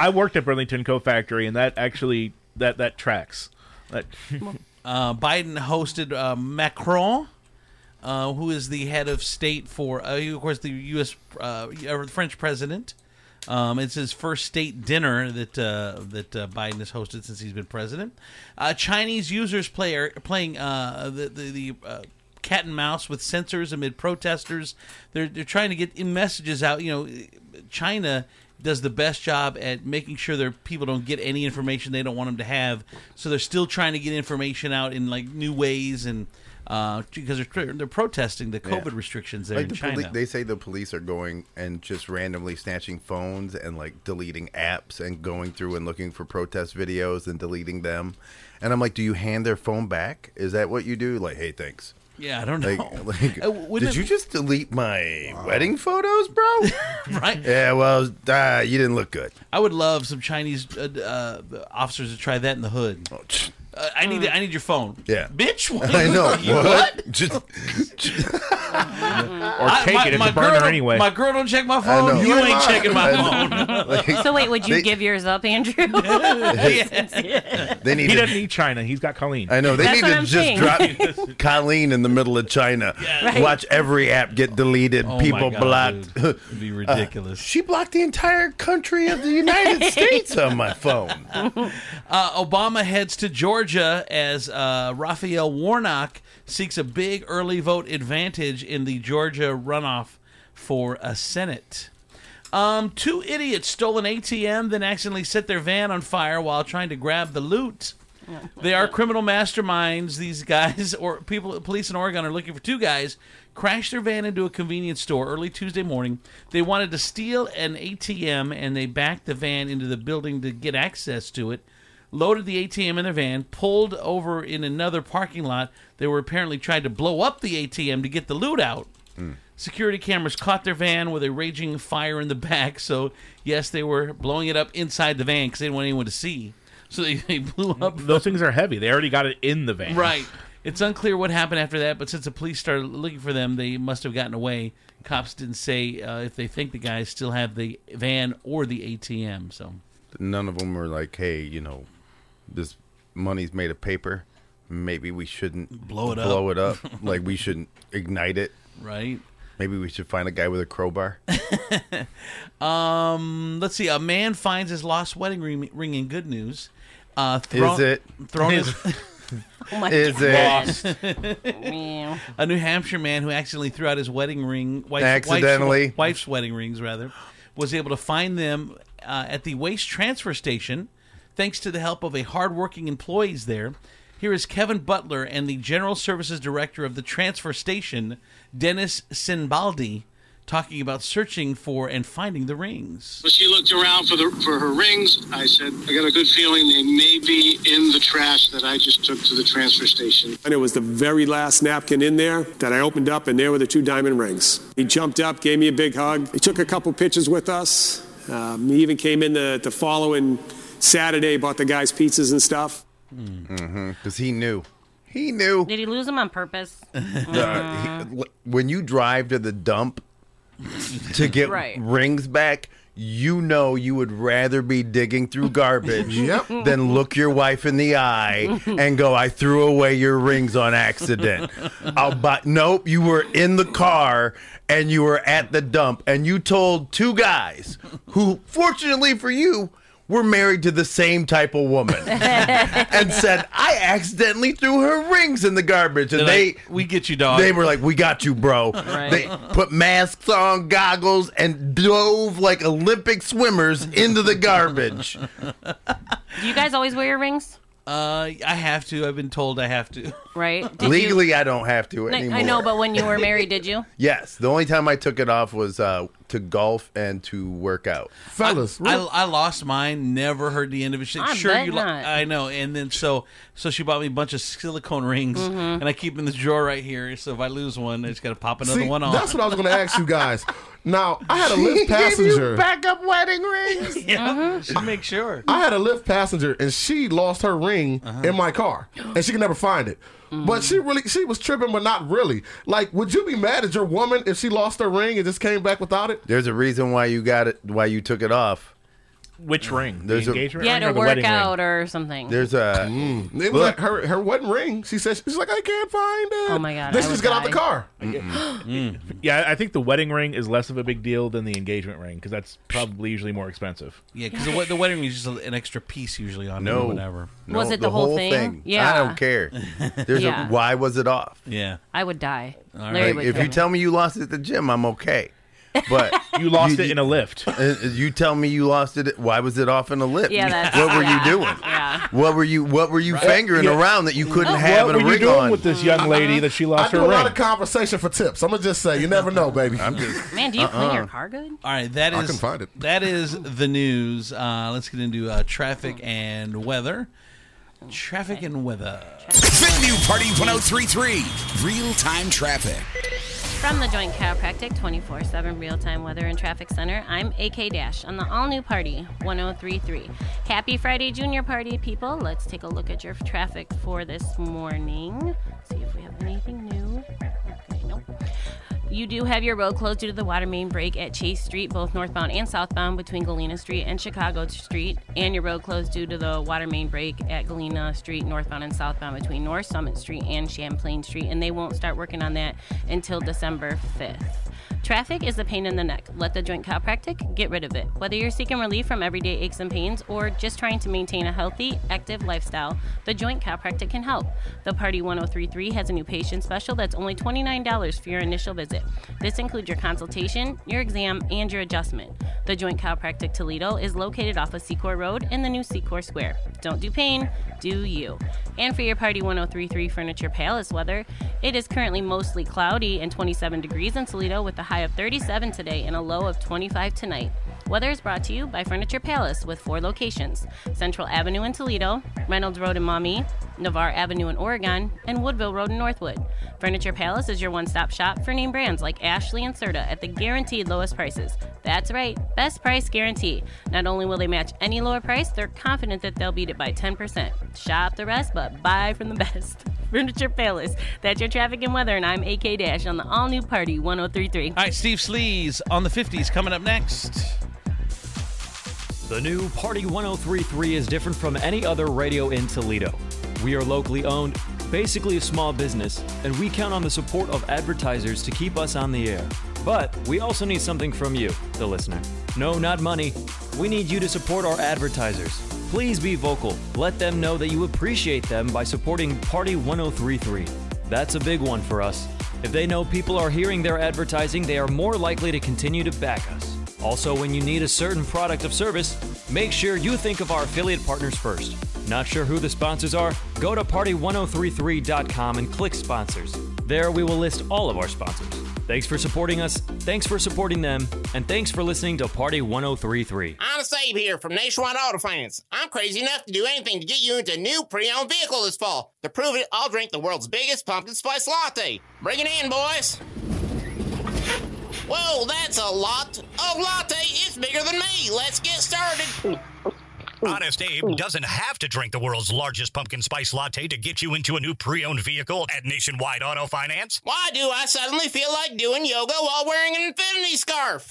I worked at Burlington Coat Factory, and that actually that tracks. Biden hosted Macron, who is the head of state for, of course, the U.S. French president. It's his first state dinner that Biden has hosted since he's been president. Chinese users playing the cat and mouse with sensors amid protesters. They're trying to get messages out. You know, China does the best job at making sure their people don't get any information they don't want them to have. So they're still trying to get information out in like new ways and. Because they're protesting the COVID restrictions there in China. They say the police are going and just randomly snatching phones and like deleting apps and going through and looking for protest videos and deleting them. And I'm like, do you hand their phone back? Is that what you do? Like, hey, thanks. Yeah, I don't know. Did you just delete my wedding photos, bro? Right? Yeah, well, you didn't look good. I would love some Chinese officers to try that in the hood. Oh, I need your phone. Yeah, bitch. What? I know. What? Just... or take it. It's a burner anyway. My girl don't check my phone. You ain't checking my phone. Like, so wait, would you give yours up, Andrew? Yeah. He doesn't need China. He's got Colleen. I know. They That's need to I'm just saying. Drop Colleen in the middle of China. Yeah. Right. Watch every app get deleted. Oh, people blocked. It'd be ridiculous. She blocked the entire country of the United States on my phone. Obama heads to Georgia as Raphael Warnock seeks a big early vote advantage in the Georgia runoff for a Senate. Two idiots stole an ATM, then accidentally set their van on fire while trying to grab the loot. They are criminal masterminds. These guys, or people, police in Oregon are looking for two guys, crashed their van into a convenience store early Tuesday morning. They wanted to steal an ATM, and they backed the van into the building to get access to it. Loaded the ATM in their van, pulled over in another parking lot. They were apparently trying to blow up the ATM to get the loot out. Mm. Security cameras caught their van with a raging fire in the back. So, yes, they were blowing it up inside the van because they didn't want anyone to see. So they blew up. Those things are heavy. They already got it in the van. Right. It's unclear what happened after that, but since the police started looking for them, they must have gotten away. Cops didn't say if they think the guys still have the van or the ATM. So none of them were like, hey, you know, this money's made of paper. Maybe we shouldn't blow it up. Like, we shouldn't ignite it. Right. Maybe we should find a guy with a crowbar. Let's see. A man finds his lost wedding ring in good news. A New Hampshire man who accidentally threw out his wedding ring. Wife's wedding rings, rather. Was able to find them at the waste transfer station, thanks to the help of a hardworking employees there. Here is Kevin Butler and the General Services Director of the transfer station, Dennis Sinbaldi, talking about searching for and finding the rings. She looked around for her rings. I said, I got a good feeling they may be in the trash that I just took to the transfer station. And it was the very last napkin in there that I opened up, and there were the two diamond rings. He jumped up, gave me a big hug. He took a couple pictures with us. He even came in the following Saturday, bought the guys pizzas and stuff. Mm-hmm. Because he knew. He knew. Did he lose them on purpose? When you drive to the dump to get rings back, you know you would rather be digging through garbage than look your wife in the eye and go, I threw away your rings on accident. Nope, you were in the car and you were at the dump and you told two guys who, fortunately for you, were married to the same type of woman and said, I accidentally threw her rings in the garbage. And they like, we get you, dog. They were like, we got you, bro. Right. They put masks on, goggles, and dove like Olympic swimmers into the garbage. Do you guys always wear your rings? I have to. I've been told I have to. Right? Legally, I don't have to anymore. I know, but when you were married, did you? Yes. The only time I took it off was to golf and to work out. Fellas, I lost mine. Never heard the end of it. Shit. Sure, you. I know. And then so she bought me a bunch of silicone rings, and I keep them in this drawer right here. So if I lose one, I just got to pop another one on. That's what I was going to ask you guys. Now, I had a Lyft passenger. She gave you backup wedding rings? Yeah, she make sure. I had a Lyft passenger, and she lost her ring in my car, and she could never find it. Mm-hmm. But she was tripping, but not really. Like, would you be mad at your woman if she lost her ring and just came back without it? There's a reason why you got it, why you took it off. Which ring? The engagement ring? Yeah, to work out or something. There's a... It was like her wedding ring. She said, she's like, I can't find it. Oh, my God. Then she just got out the car. Yeah, I think the wedding ring is less of a big deal than the engagement ring, because that's probably usually more expensive. Yeah, because the wedding ring is just an extra piece usually on it or whatever. No, was it the whole thing? Yeah. I don't care. There's a... Why was it off? Yeah. I would die. Right. Like, if you tell me you lost it at the gym, I'm okay. But you lost it in a lift. You tell me you lost it. Why was it off in a lift? Yeah, what were you doing? Yeah. What were you fingering around that you couldn't have in a ring on? What were you doing with this young lady that she lost her ring? I do a lot of conversation for tips. I'm going to just say, you never know, baby. Man, do you clean your car good? All right, that is, I can find it. That is the news. Let's get into traffic and weather. Traffic and weather. Big new Party 103.3. Real-time traffic. From the Joint Chiropractic 24/7 Real-Time Weather and Traffic Center, I'm AK Dash on the all-new Party 103.3. Happy Friday, Junior Party people. Let's take a look at your traffic for this morning. See if we have anything new. Okay, nope. You do have your road closed due to the water main break at Chase Street, both northbound and southbound between Galena Street and Chicago Street, and your road closed due to the water main break at Galena Street, northbound and southbound between North Summit Street and Champlain Street, and they won't start working on that until December 5th. Traffic is a pain in the neck. Let the Joint Chiropractic get rid of it. Whether you're seeking relief from everyday aches and pains or just trying to maintain a healthy, active lifestyle, the Joint Chiropractic can help. The Party 103.3 has a new patient special that's only $29 for your initial visit. This includes your consultation, your exam, and your adjustment. The Joint Chiropractic Toledo is located off of Secor Road in the new Secor Square. Don't do pain, do you. And for your Party 103.3 Furniture Palace weather, it is currently mostly cloudy and 27 degrees in Toledo with a high of 37 today and a low of 25 tonight. Weather is brought to you by Furniture Palace with 4 locations: Central Avenue in Toledo, Reynolds Road in Maumee, Navarre Avenue in Oregon, and Woodville Road in Northwood. Furniture Palace is your one-stop shop for name brands like Ashley and Serta at the guaranteed lowest prices. That's right, best price guarantee. Not only will they match any lower price, they're confident that they'll beat it by 10%. Shop the rest, but buy from the best. Furniture Palace. That's your traffic and weather, and I'm AK Dash on the all-new Party 103.3. All right, Steve Sleeze on the 50s coming up next. The new Party 103.3 is different from any other radio in Toledo. We are locally owned, basically a small business, and we count on the support of advertisers to keep us on the air. But we also need something from you, the listener. No, not money. We need you to support our advertisers. Please be vocal. Let them know that you appreciate them by supporting Party 103.3. That's a big one for us. If they know people are hearing their advertising, they are more likely to continue to back us. Also, when you need a certain product or service, make sure you think of our affiliate partners first. Not sure who the sponsors are? Go to Party1033.com and click Sponsors. There we will list all of our sponsors. Thanks for supporting us, thanks for supporting them, and thanks for listening to Party 103.3. I'm Sabe here from Nationwide Auto Finance. I'm crazy enough to do anything to get you into a new pre-owned vehicle this fall. To prove it, I'll drink the world's biggest pumpkin spice latte. Bring it in, boys. Whoa, that's a lot of latte. It's bigger than me. Let's get started. Honest Abe doesn't have to drink the world's largest pumpkin spice latte to get you into a new pre-owned vehicle at Nationwide Auto Finance. Why do I suddenly feel like doing yoga while wearing an infinity scarf?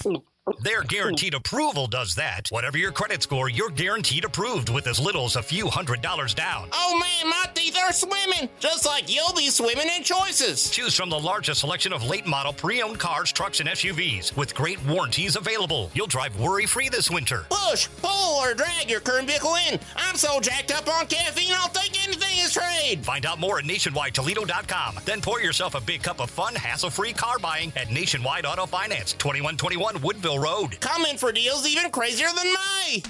Their guaranteed approval does that. Whatever your credit score, you're guaranteed approved with as little as a few $100 down. Oh man, my teeth are swimming, just like you'll be swimming in choices. Choose from the largest selection of late model pre-owned cars, trucks, and SUVs with great warranties available. You'll drive worry-free this winter. Push, pull, or drag your current vehicle in. I'm so jacked up on caffeine, I'll take anything as trade. Find out more at NationwideToledo.com. Then pour yourself a big cup of fun, hassle-free car buying at Nationwide Auto Finance, 2121 Woodville Waterville Road. Come in for deals even crazier than me.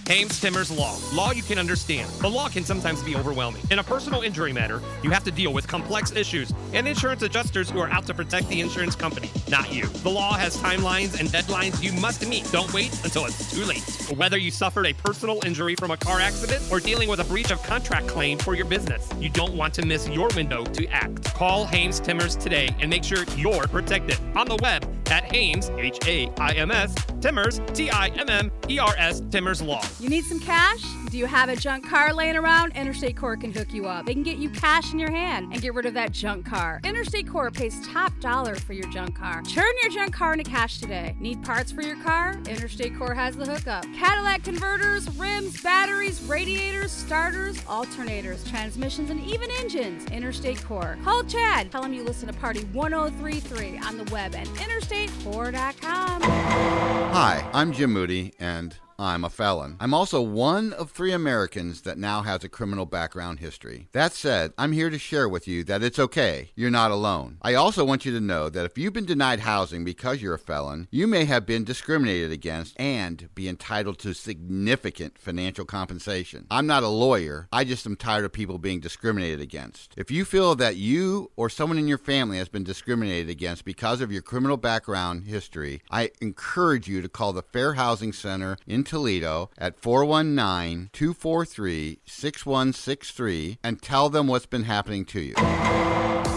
Ames Timbers Law. Law you can understand, but law can sometimes be overwhelming. In a personal injury matter, you have to deal with complex issues and insurance adjusters who are out to protect the insurance company, not you. The law has timelines and deadlines you must meet. Don't wait until it's too late. Whether you suffered a personal injury from a car accident or dealing with a breach of contract claim for your business, you don't want to miss your window to act. Call Ames Timbers today and make sure you're protected. On the web at Ames, H-A-I-M-S, Timbers, T-I-M-M-E-R-S, Timbers Law. You need some cash? Do you have a junk car laying around? Interstate Corp can hook you up. They can get you cash in your hand and get rid of that junk car. Interstate Corp pays top dollar for your junk car. Turn your junk car into cash today. Need parts for your car? Interstate Corp has the hookup. Cadillac converters, rims, batteries, radiators, starters, alternators, transmissions, and even engines. Interstate Corp. Call Chad. Tell him you listen to Party 1033 on the web at InterstateCorp.com. Hi, I'm Jim Moody, and I'm a felon. I'm also one of 3 Americans that now has a criminal background history. That said, I'm here to share with you that it's okay. You're not alone. I also want you to know that if you've been denied housing because you're a felon, you may have been discriminated against and be entitled to significant financial compensation. I'm not a lawyer. I just am tired of people being discriminated against. If you feel that you or someone in your family has been discriminated against because of your criminal background history, I encourage you to call the Fair Housing Center in Toledo at 419-243-6163 and tell them what's been happening to you.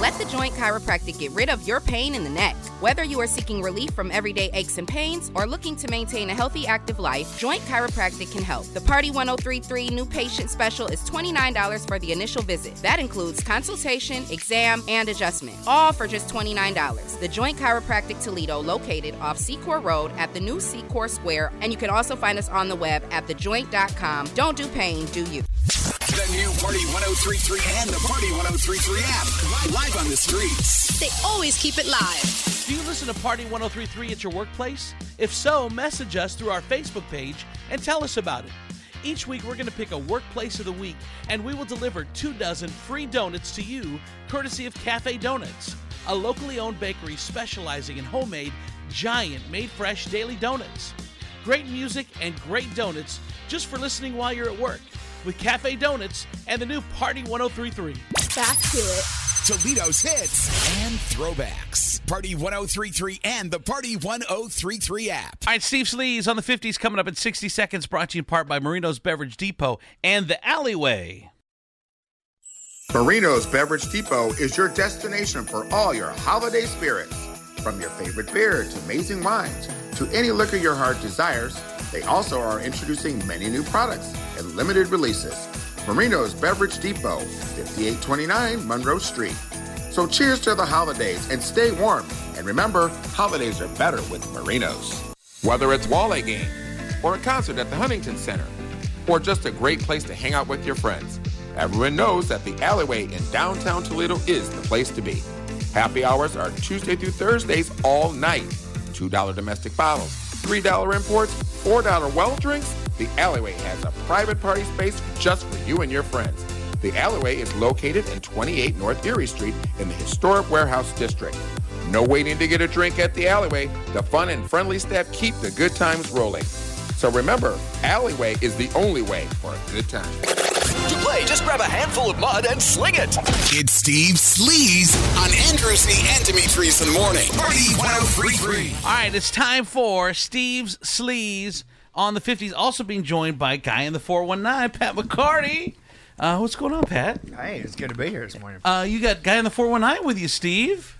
Let The Joint Chiropractic get rid of your pain in the neck. Whether you are seeking relief from everyday aches and pains or looking to maintain a healthy, active life, Joint Chiropractic can help. The Party 1033 new patient special is $29 for the initial visit. That includes consultation, exam, and adjustment, all for just $29. The Joint Chiropractic Toledo, located off Secor Road at the new Secor Square, and you can also find us on the web at thejoint.com. Don't do pain, do you? The new Party 1033 and the Party 1033 app. Live on the streets. They always keep it live. Do you listen to Party 1033 at your workplace? If so, message us through our Facebook page and tell us about it. Each week, we're going to pick a workplace of the week, and we will deliver 24 free donuts to you, courtesy of Cafe Donuts, a locally owned bakery specializing in homemade, giant, made-fresh daily donuts. Great music and great donuts just for listening while you're at work, with Cafe Donuts and the new Party 1033. Back to it. Toledo's hits and throwbacks. Party 1033 and the Party 1033 app. All right, Steve Sleaze on the 50s coming up in 60 seconds, brought to you in part by Marino's Beverage Depot and The Alleyway. Marino's Beverage Depot is your destination for all your holiday spirits. From your favorite beer to amazing wines to any liquor your heart desires, they also are introducing many new products and limited releases. Marino's Beverage Depot, 5829 Monroe Street. So cheers to the holidays and stay warm. And remember, holidays are better with Marino's. Whether it's Wale game or a concert at the Huntington Center or just a great place to hang out with your friends, everyone knows that the Alleyway in downtown Toledo is the place to be. Happy hours are Tuesday through Thursdays all night. $2 domestic bottles, $3 imports, $4 well drinks. The Alleyway has a private party space just for you and your friends. The Alleyway is located in 28 North Erie Street in the historic Warehouse District. No waiting to get a drink at the Alleyway. The fun and friendly staff keep the good times rolling. So remember, Alleyway is the only way for a good time. To play, just grab a handful of mud and sling it. It's Steve Sleaze on Andrews and Dimitri's in the morning. Party 1033. All right, it's time for Steve's Sleaze on the 50s, also being joined by a guy in the 419, Pat McCarty. What's going on, Pat? Hey, it's good to be here this morning. You got guy in the 419 with you, Steve.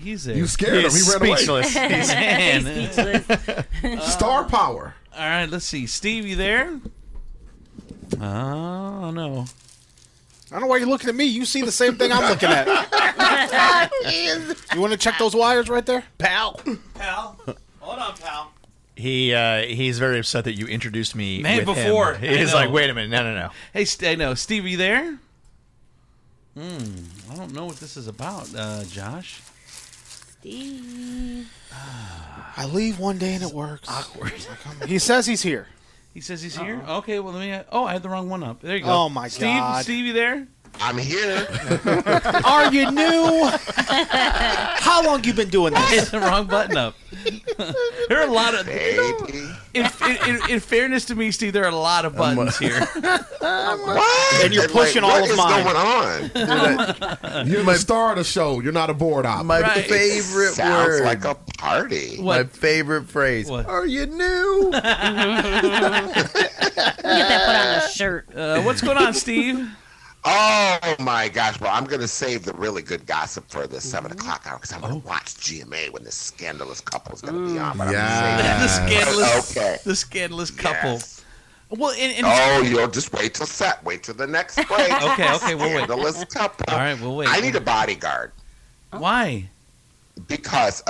He's there. You scared him. He ran speechless. Away. He's speechless. Star power. All right, let's see. Steve, you there? Oh, no. I don't know why you're looking at me. You see the same thing I'm looking at. You want to check those wires right there? Pal. Hold on, pal. He's very upset that you introduced me before. He's like, wait a minute. No. Hey, I know. Steve, you there? I don't know what this is about, Josh. Steve. I leave one day and it works. Awkward. He says he's here. Okay, well, let me... I had the wrong one up. There you go. Oh, my God. Steve, you there? I'm here. Are you new? How long you been doing this? It's the wrong button up. There are a lot of... In fairness to me, Steve, there are a lot of buttons here. What? And you're pushing like, all of mine. What is going on? You're the star of the show. You're not a board op. My favorite sounds word. Sounds like a party. What? My favorite phrase. What? Are you new? Get that put on a shirt. What's going on, Steve? Oh, my gosh. Well, I'm going to save the really good gossip for the 7 o'clock hour because I'm going to watch GMA when this scandalous couple is going to be on. But yes. I'm going to save that. The scandalous couple. Yes. Well, you'll just wait till the next break. okay, we'll wait. Scandalous couple. All right, we'll wait. I need a bodyguard. Why? Because,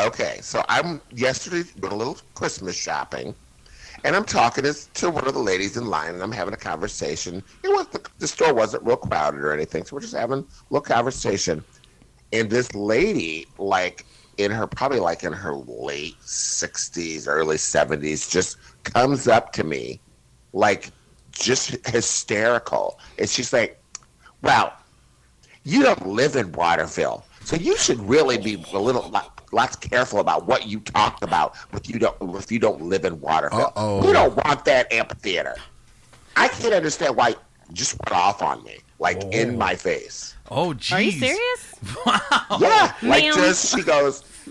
so I'm yesterday doing a little Christmas shopping. And I'm talking to one of the ladies in line, and I'm having a conversation. The store wasn't real crowded or anything, so we're just having a little conversation. And this lady, in her late 60s, early 70s, just comes up to me, just hysterical. And she's like, "Well, you don't live in Waterville, so you should really be a little lots careful about what you talked about if you don't live in Waterville. We don't want that amphitheater." I can't understand why you just went off on me, in my face. Oh, geez. Are you serious? Wow. Yeah.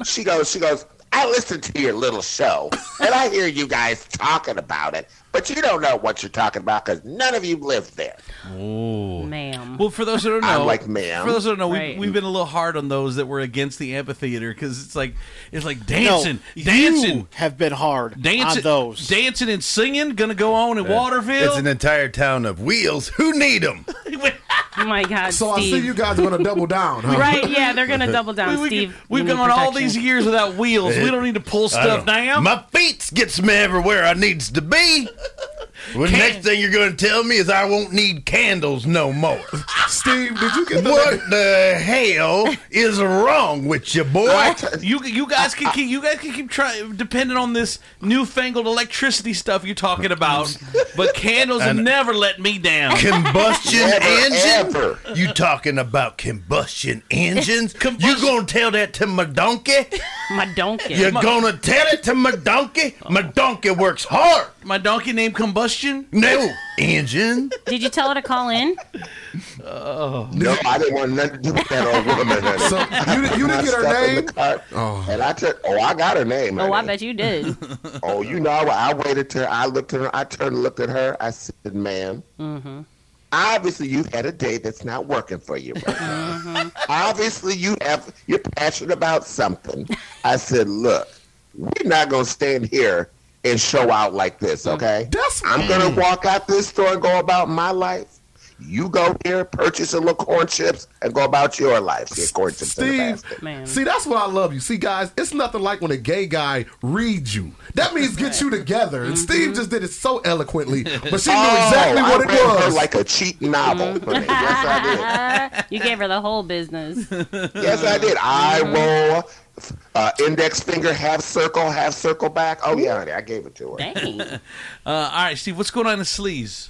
She goes, "I listen to your little show, and I hear you guys talking about it, but you don't know what you're talking about because none of you live there." Oh, ma'am. Well, for those that don't know, I'm like, ma'am. For those that don't know, we've been a little hard on those that were against the amphitheater because it's like dancing. You have been hard on those. Dancing and singing gonna go on in Waterville. It's an entire town of wheels. Who need them? Oh my God, so Steve. I see you guys are going to double down, huh? Right, yeah, they're going to double down, Steve. We've gone all these years without wheels. We don't need to pull stuff down. My feet gets me everywhere I needs to be. Well, next thing you're going to tell me is I won't need candles no more. Steve, did you get what the hell is wrong with you, boy? You guys can keep trying, depending on this newfangled electricity stuff you're talking about, but candles have never let me down. Combustion engine? Ever. You talking about combustion engines? You going to tell that to my donkey? My donkey. You're going to tell it to my donkey? My donkey works hard. My donkey named Combustion? No. Engine. Did you tell her to call in? Oh. No, I didn't want nothing to do with that old woman. So you didn't get her name? And I said, I got her name. Oh, I bet you did. You know, I waited till I looked at her. I turned and looked at her. I said, "Ma'am, obviously you've had a day that's not working for you. Right now. Obviously you're passionate about something." I said, "Look, we're not going to stand here and show out like this, okay? I'm going to walk out this store and go about my life. You go here, purchase a little corn chips, and go about your life. Get corn chips in the basket." Man. See, that's what I love you. See, guys, it's nothing like when a gay guy reads you. That means get you together. And Steve just did it so eloquently, but she knew exactly what it was. Her like a cheap novel. Yes, I did. You gave her the whole business. Yes, I did. I roll... index finger, half circle back. Oh, yeah, I gave it to her. Dang. All right, Steve, what's going on in the sleaze?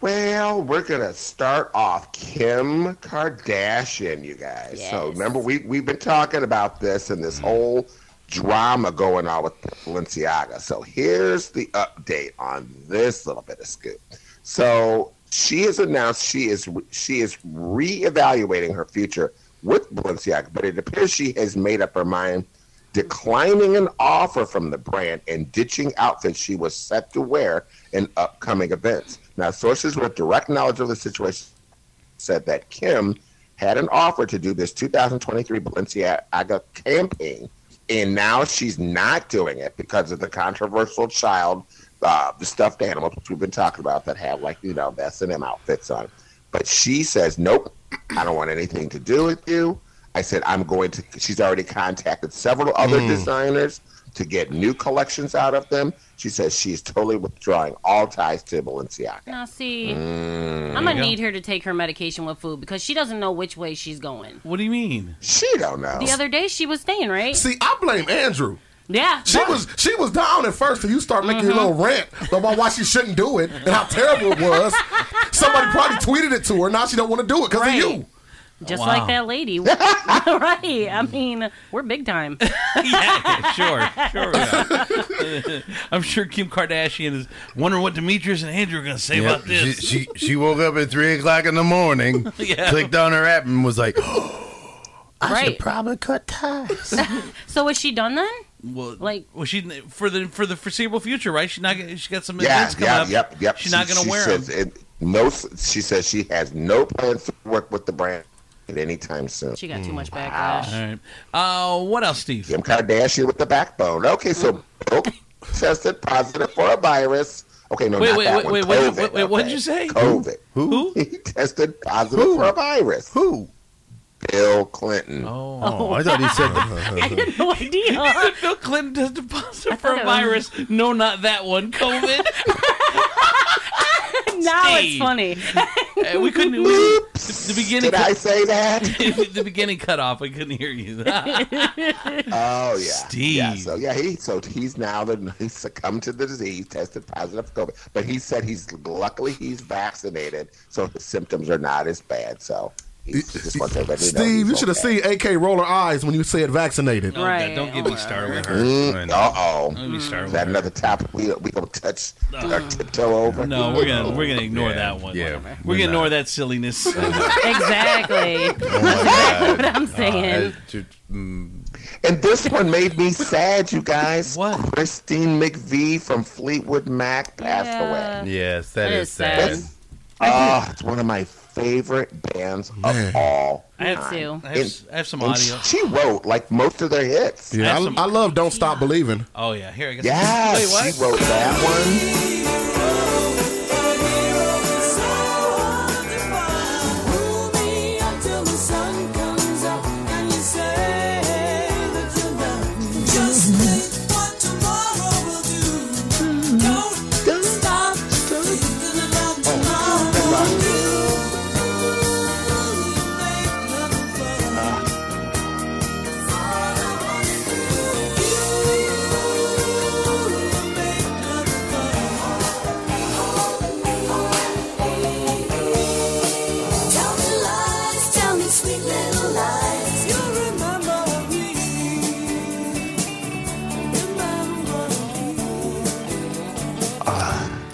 Well, we're going to start off Kim Kardashian, you guys. Yes. So remember, we've been talking about this and this whole drama going on with Balenciaga. So here's the update on this little bit of scoop. So she has announced she is reevaluating her future with Balenciaga, but it appears she has made up her mind, declining an offer from the brand and ditching outfits she was set to wear in upcoming events. Now, sources with direct knowledge of the situation said that Kim had an offer to do this 2023 Balenciaga campaign, and now she's not doing it because of the controversial the stuffed animals, which we've been talking about, that have S&M outfits on. But she says, "Nope, I don't want anything to do with you." She's already contacted several other designers to get new collections out of them. She says she's totally withdrawing all ties to Balenciaga. Now, see, I'm going to need her to take her medication with food because she doesn't know which way she's going. What do you mean? She don't know. The other day she was staying, right? See, I blame Andrew. Yeah. She was down at first, and you start making your little rant about why she shouldn't do it and how terrible it was. somebody probably tweeted it to her. Now she don't want to do it because of you. Just like that lady. Right. I mean, we're big time. Yeah, sure we are. I'm sure Kim Kardashian is wondering what Demetrius and Andrew are going to say about this. She woke up at 3 o'clock in the morning, clicked on her app, and was like, oh, I should probably cut ties. So is she done then? Well, she for the foreseeable future, right? She got some events coming up. Yep. She's not going to wear them. She says she has no plans to work with the brand at any time soon. She got too much backlash. All right. What else, Steve? Kim Kardashian with the backbone. Okay, so tested positive for a virus. Okay, no, wait, what did you say? COVID. Who? He tested positive for a virus. Who? Bill Clinton. Oh, I thought he said that. I had no idea. He said Bill Clinton tested positive for a virus. No, not that one. COVID. Now it's funny. We couldn't. The beginning. Did I say that? The beginning cut off. I couldn't hear you. Oh yeah, Steve. Yeah, so he's now he succumbed to the disease, tested positive for COVID, but he said he's vaccinated, so his symptoms are not as bad. So. Steve, you should have seen AK roll her eyes when you said vaccinated. Right. Don't get me started with her. Is that another topic we gonna touch our tiptoe over? No, we're gonna ignore that one. Yeah, we're gonna ignore that silliness. Exactly. That's what I'm saying. And this one made me sad, you guys. What? Christine McVie from Fleetwood Mac passed away. Yes, that is sad. It's one of my favorite bands of all time. I have some audio. She wrote like most of their hits. Yeah, I love "Don't Stop Believing." Oh yeah, here I go. Yeah, she wrote that one.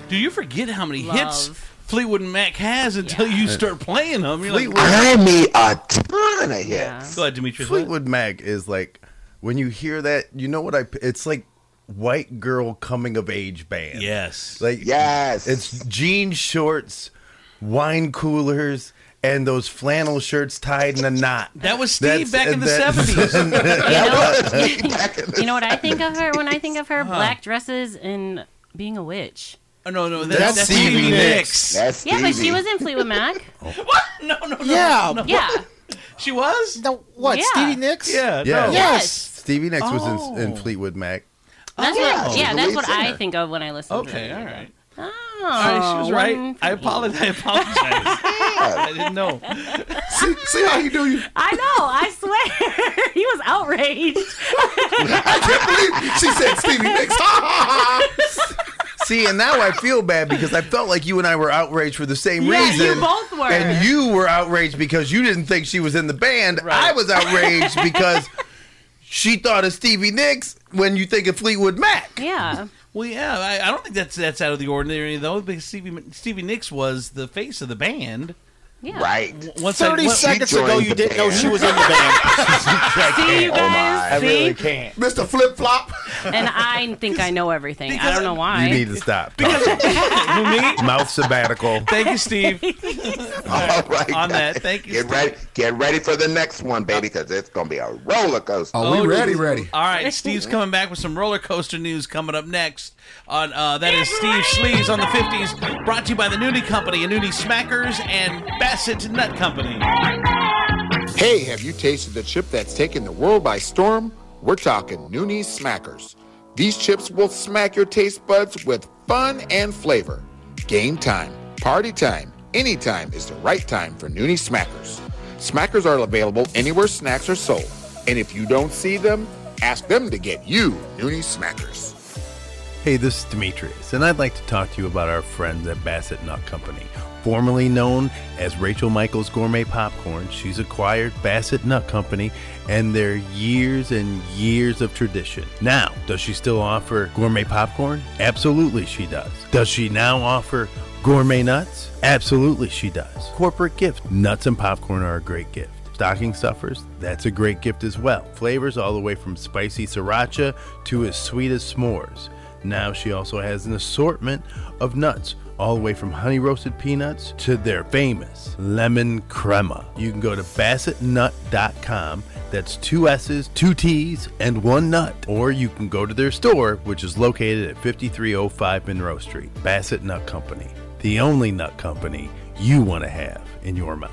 Do you forget how many hits Fleetwood Mac has until you start playing them? You're like, I mean, a ton of hits. Yeah. Go ahead, Demetrius. Fleetwood Mac is like, when you hear that, you know what it's like white girl coming of age band. Yes. Like, yes. It's jean shorts, wine coolers, and those flannel shirts tied in a knot. That was Steve back in the 70s. You know what I think of her when I think of her? Black dresses and being a witch. Oh, no, that's Stevie Nicks. That's Stevie. But she was in Fleetwood Mac. What? No. Yeah. Yeah. She was? No, what, Stevie Nicks? Yeah. No. Yes. Stevie Nicks was in Fleetwood Mac. That's that's what I think of when I listen to her. Okay, all right. Oh, she was right. I apologize. I didn't know. See how you do you. I know. I swear, he was outraged. I can't believe she said Stevie Nicks. See, and now I feel bad because I felt like you and I were outraged for the same reason. Yeah, you both were. And you were outraged because you didn't think she was in the band. Right. I was outraged because she thought of Stevie Nicks when you think of Fleetwood Mac. Yeah. Well, yeah, I don't think that's out of the ordinary, though, because Stevie Nicks was the face of the band. Yeah. Right. 30 seconds ago, you didn't know she was in the band. See, you guys? I really can't. Mr. Flip Flop. And I think I know everything. I don't know why. You need to stop. Because who me? Mouth sabbatical. Thank you, Steve. All right. On that, thank you, Steve. Get ready for the next one, baby, because it's going to be a roller coaster. Oh, we're ready. All right, Steve's coming back with some roller coaster news coming up next. On that is Steve Sleeves on the 50s, brought to you by the Nooney Company and Nooney Smackers and Bassett Nut Company. Hey, have you tasted the chip that's taken the world by storm? We're talking Nooney Smackers. These chips will smack your taste buds with fun and flavor. Game time, party time, anytime is the right time for Nooney Smackers. Smackers are available anywhere snacks are sold. And if you don't see them, ask them to get you Nooney Smackers. Hey, this is Demetrius, and I'd like to talk to you about our friends at Bassett Nut Company. Formerly known as Rachel Michaels Gourmet Popcorn, she's acquired Bassett Nut Company and their years and years of tradition. Now, does she still offer gourmet popcorn? Absolutely she does. Does she now offer gourmet nuts? Absolutely she does. Corporate gift. Nuts and popcorn are a great gift. Stocking stuffers, that's a great gift as well. Flavors all the way from spicy sriracha to as sweet as s'mores. Now she also has an assortment of nuts, all the way from honey roasted peanuts to their famous lemon crema. You can go to BassettNut.com. That's two S's, two T's, and one nut. Or you can go to their store, which is located at 5305 Monroe Street. Bassett Nut Company, the only nut company you want to have in your mouth.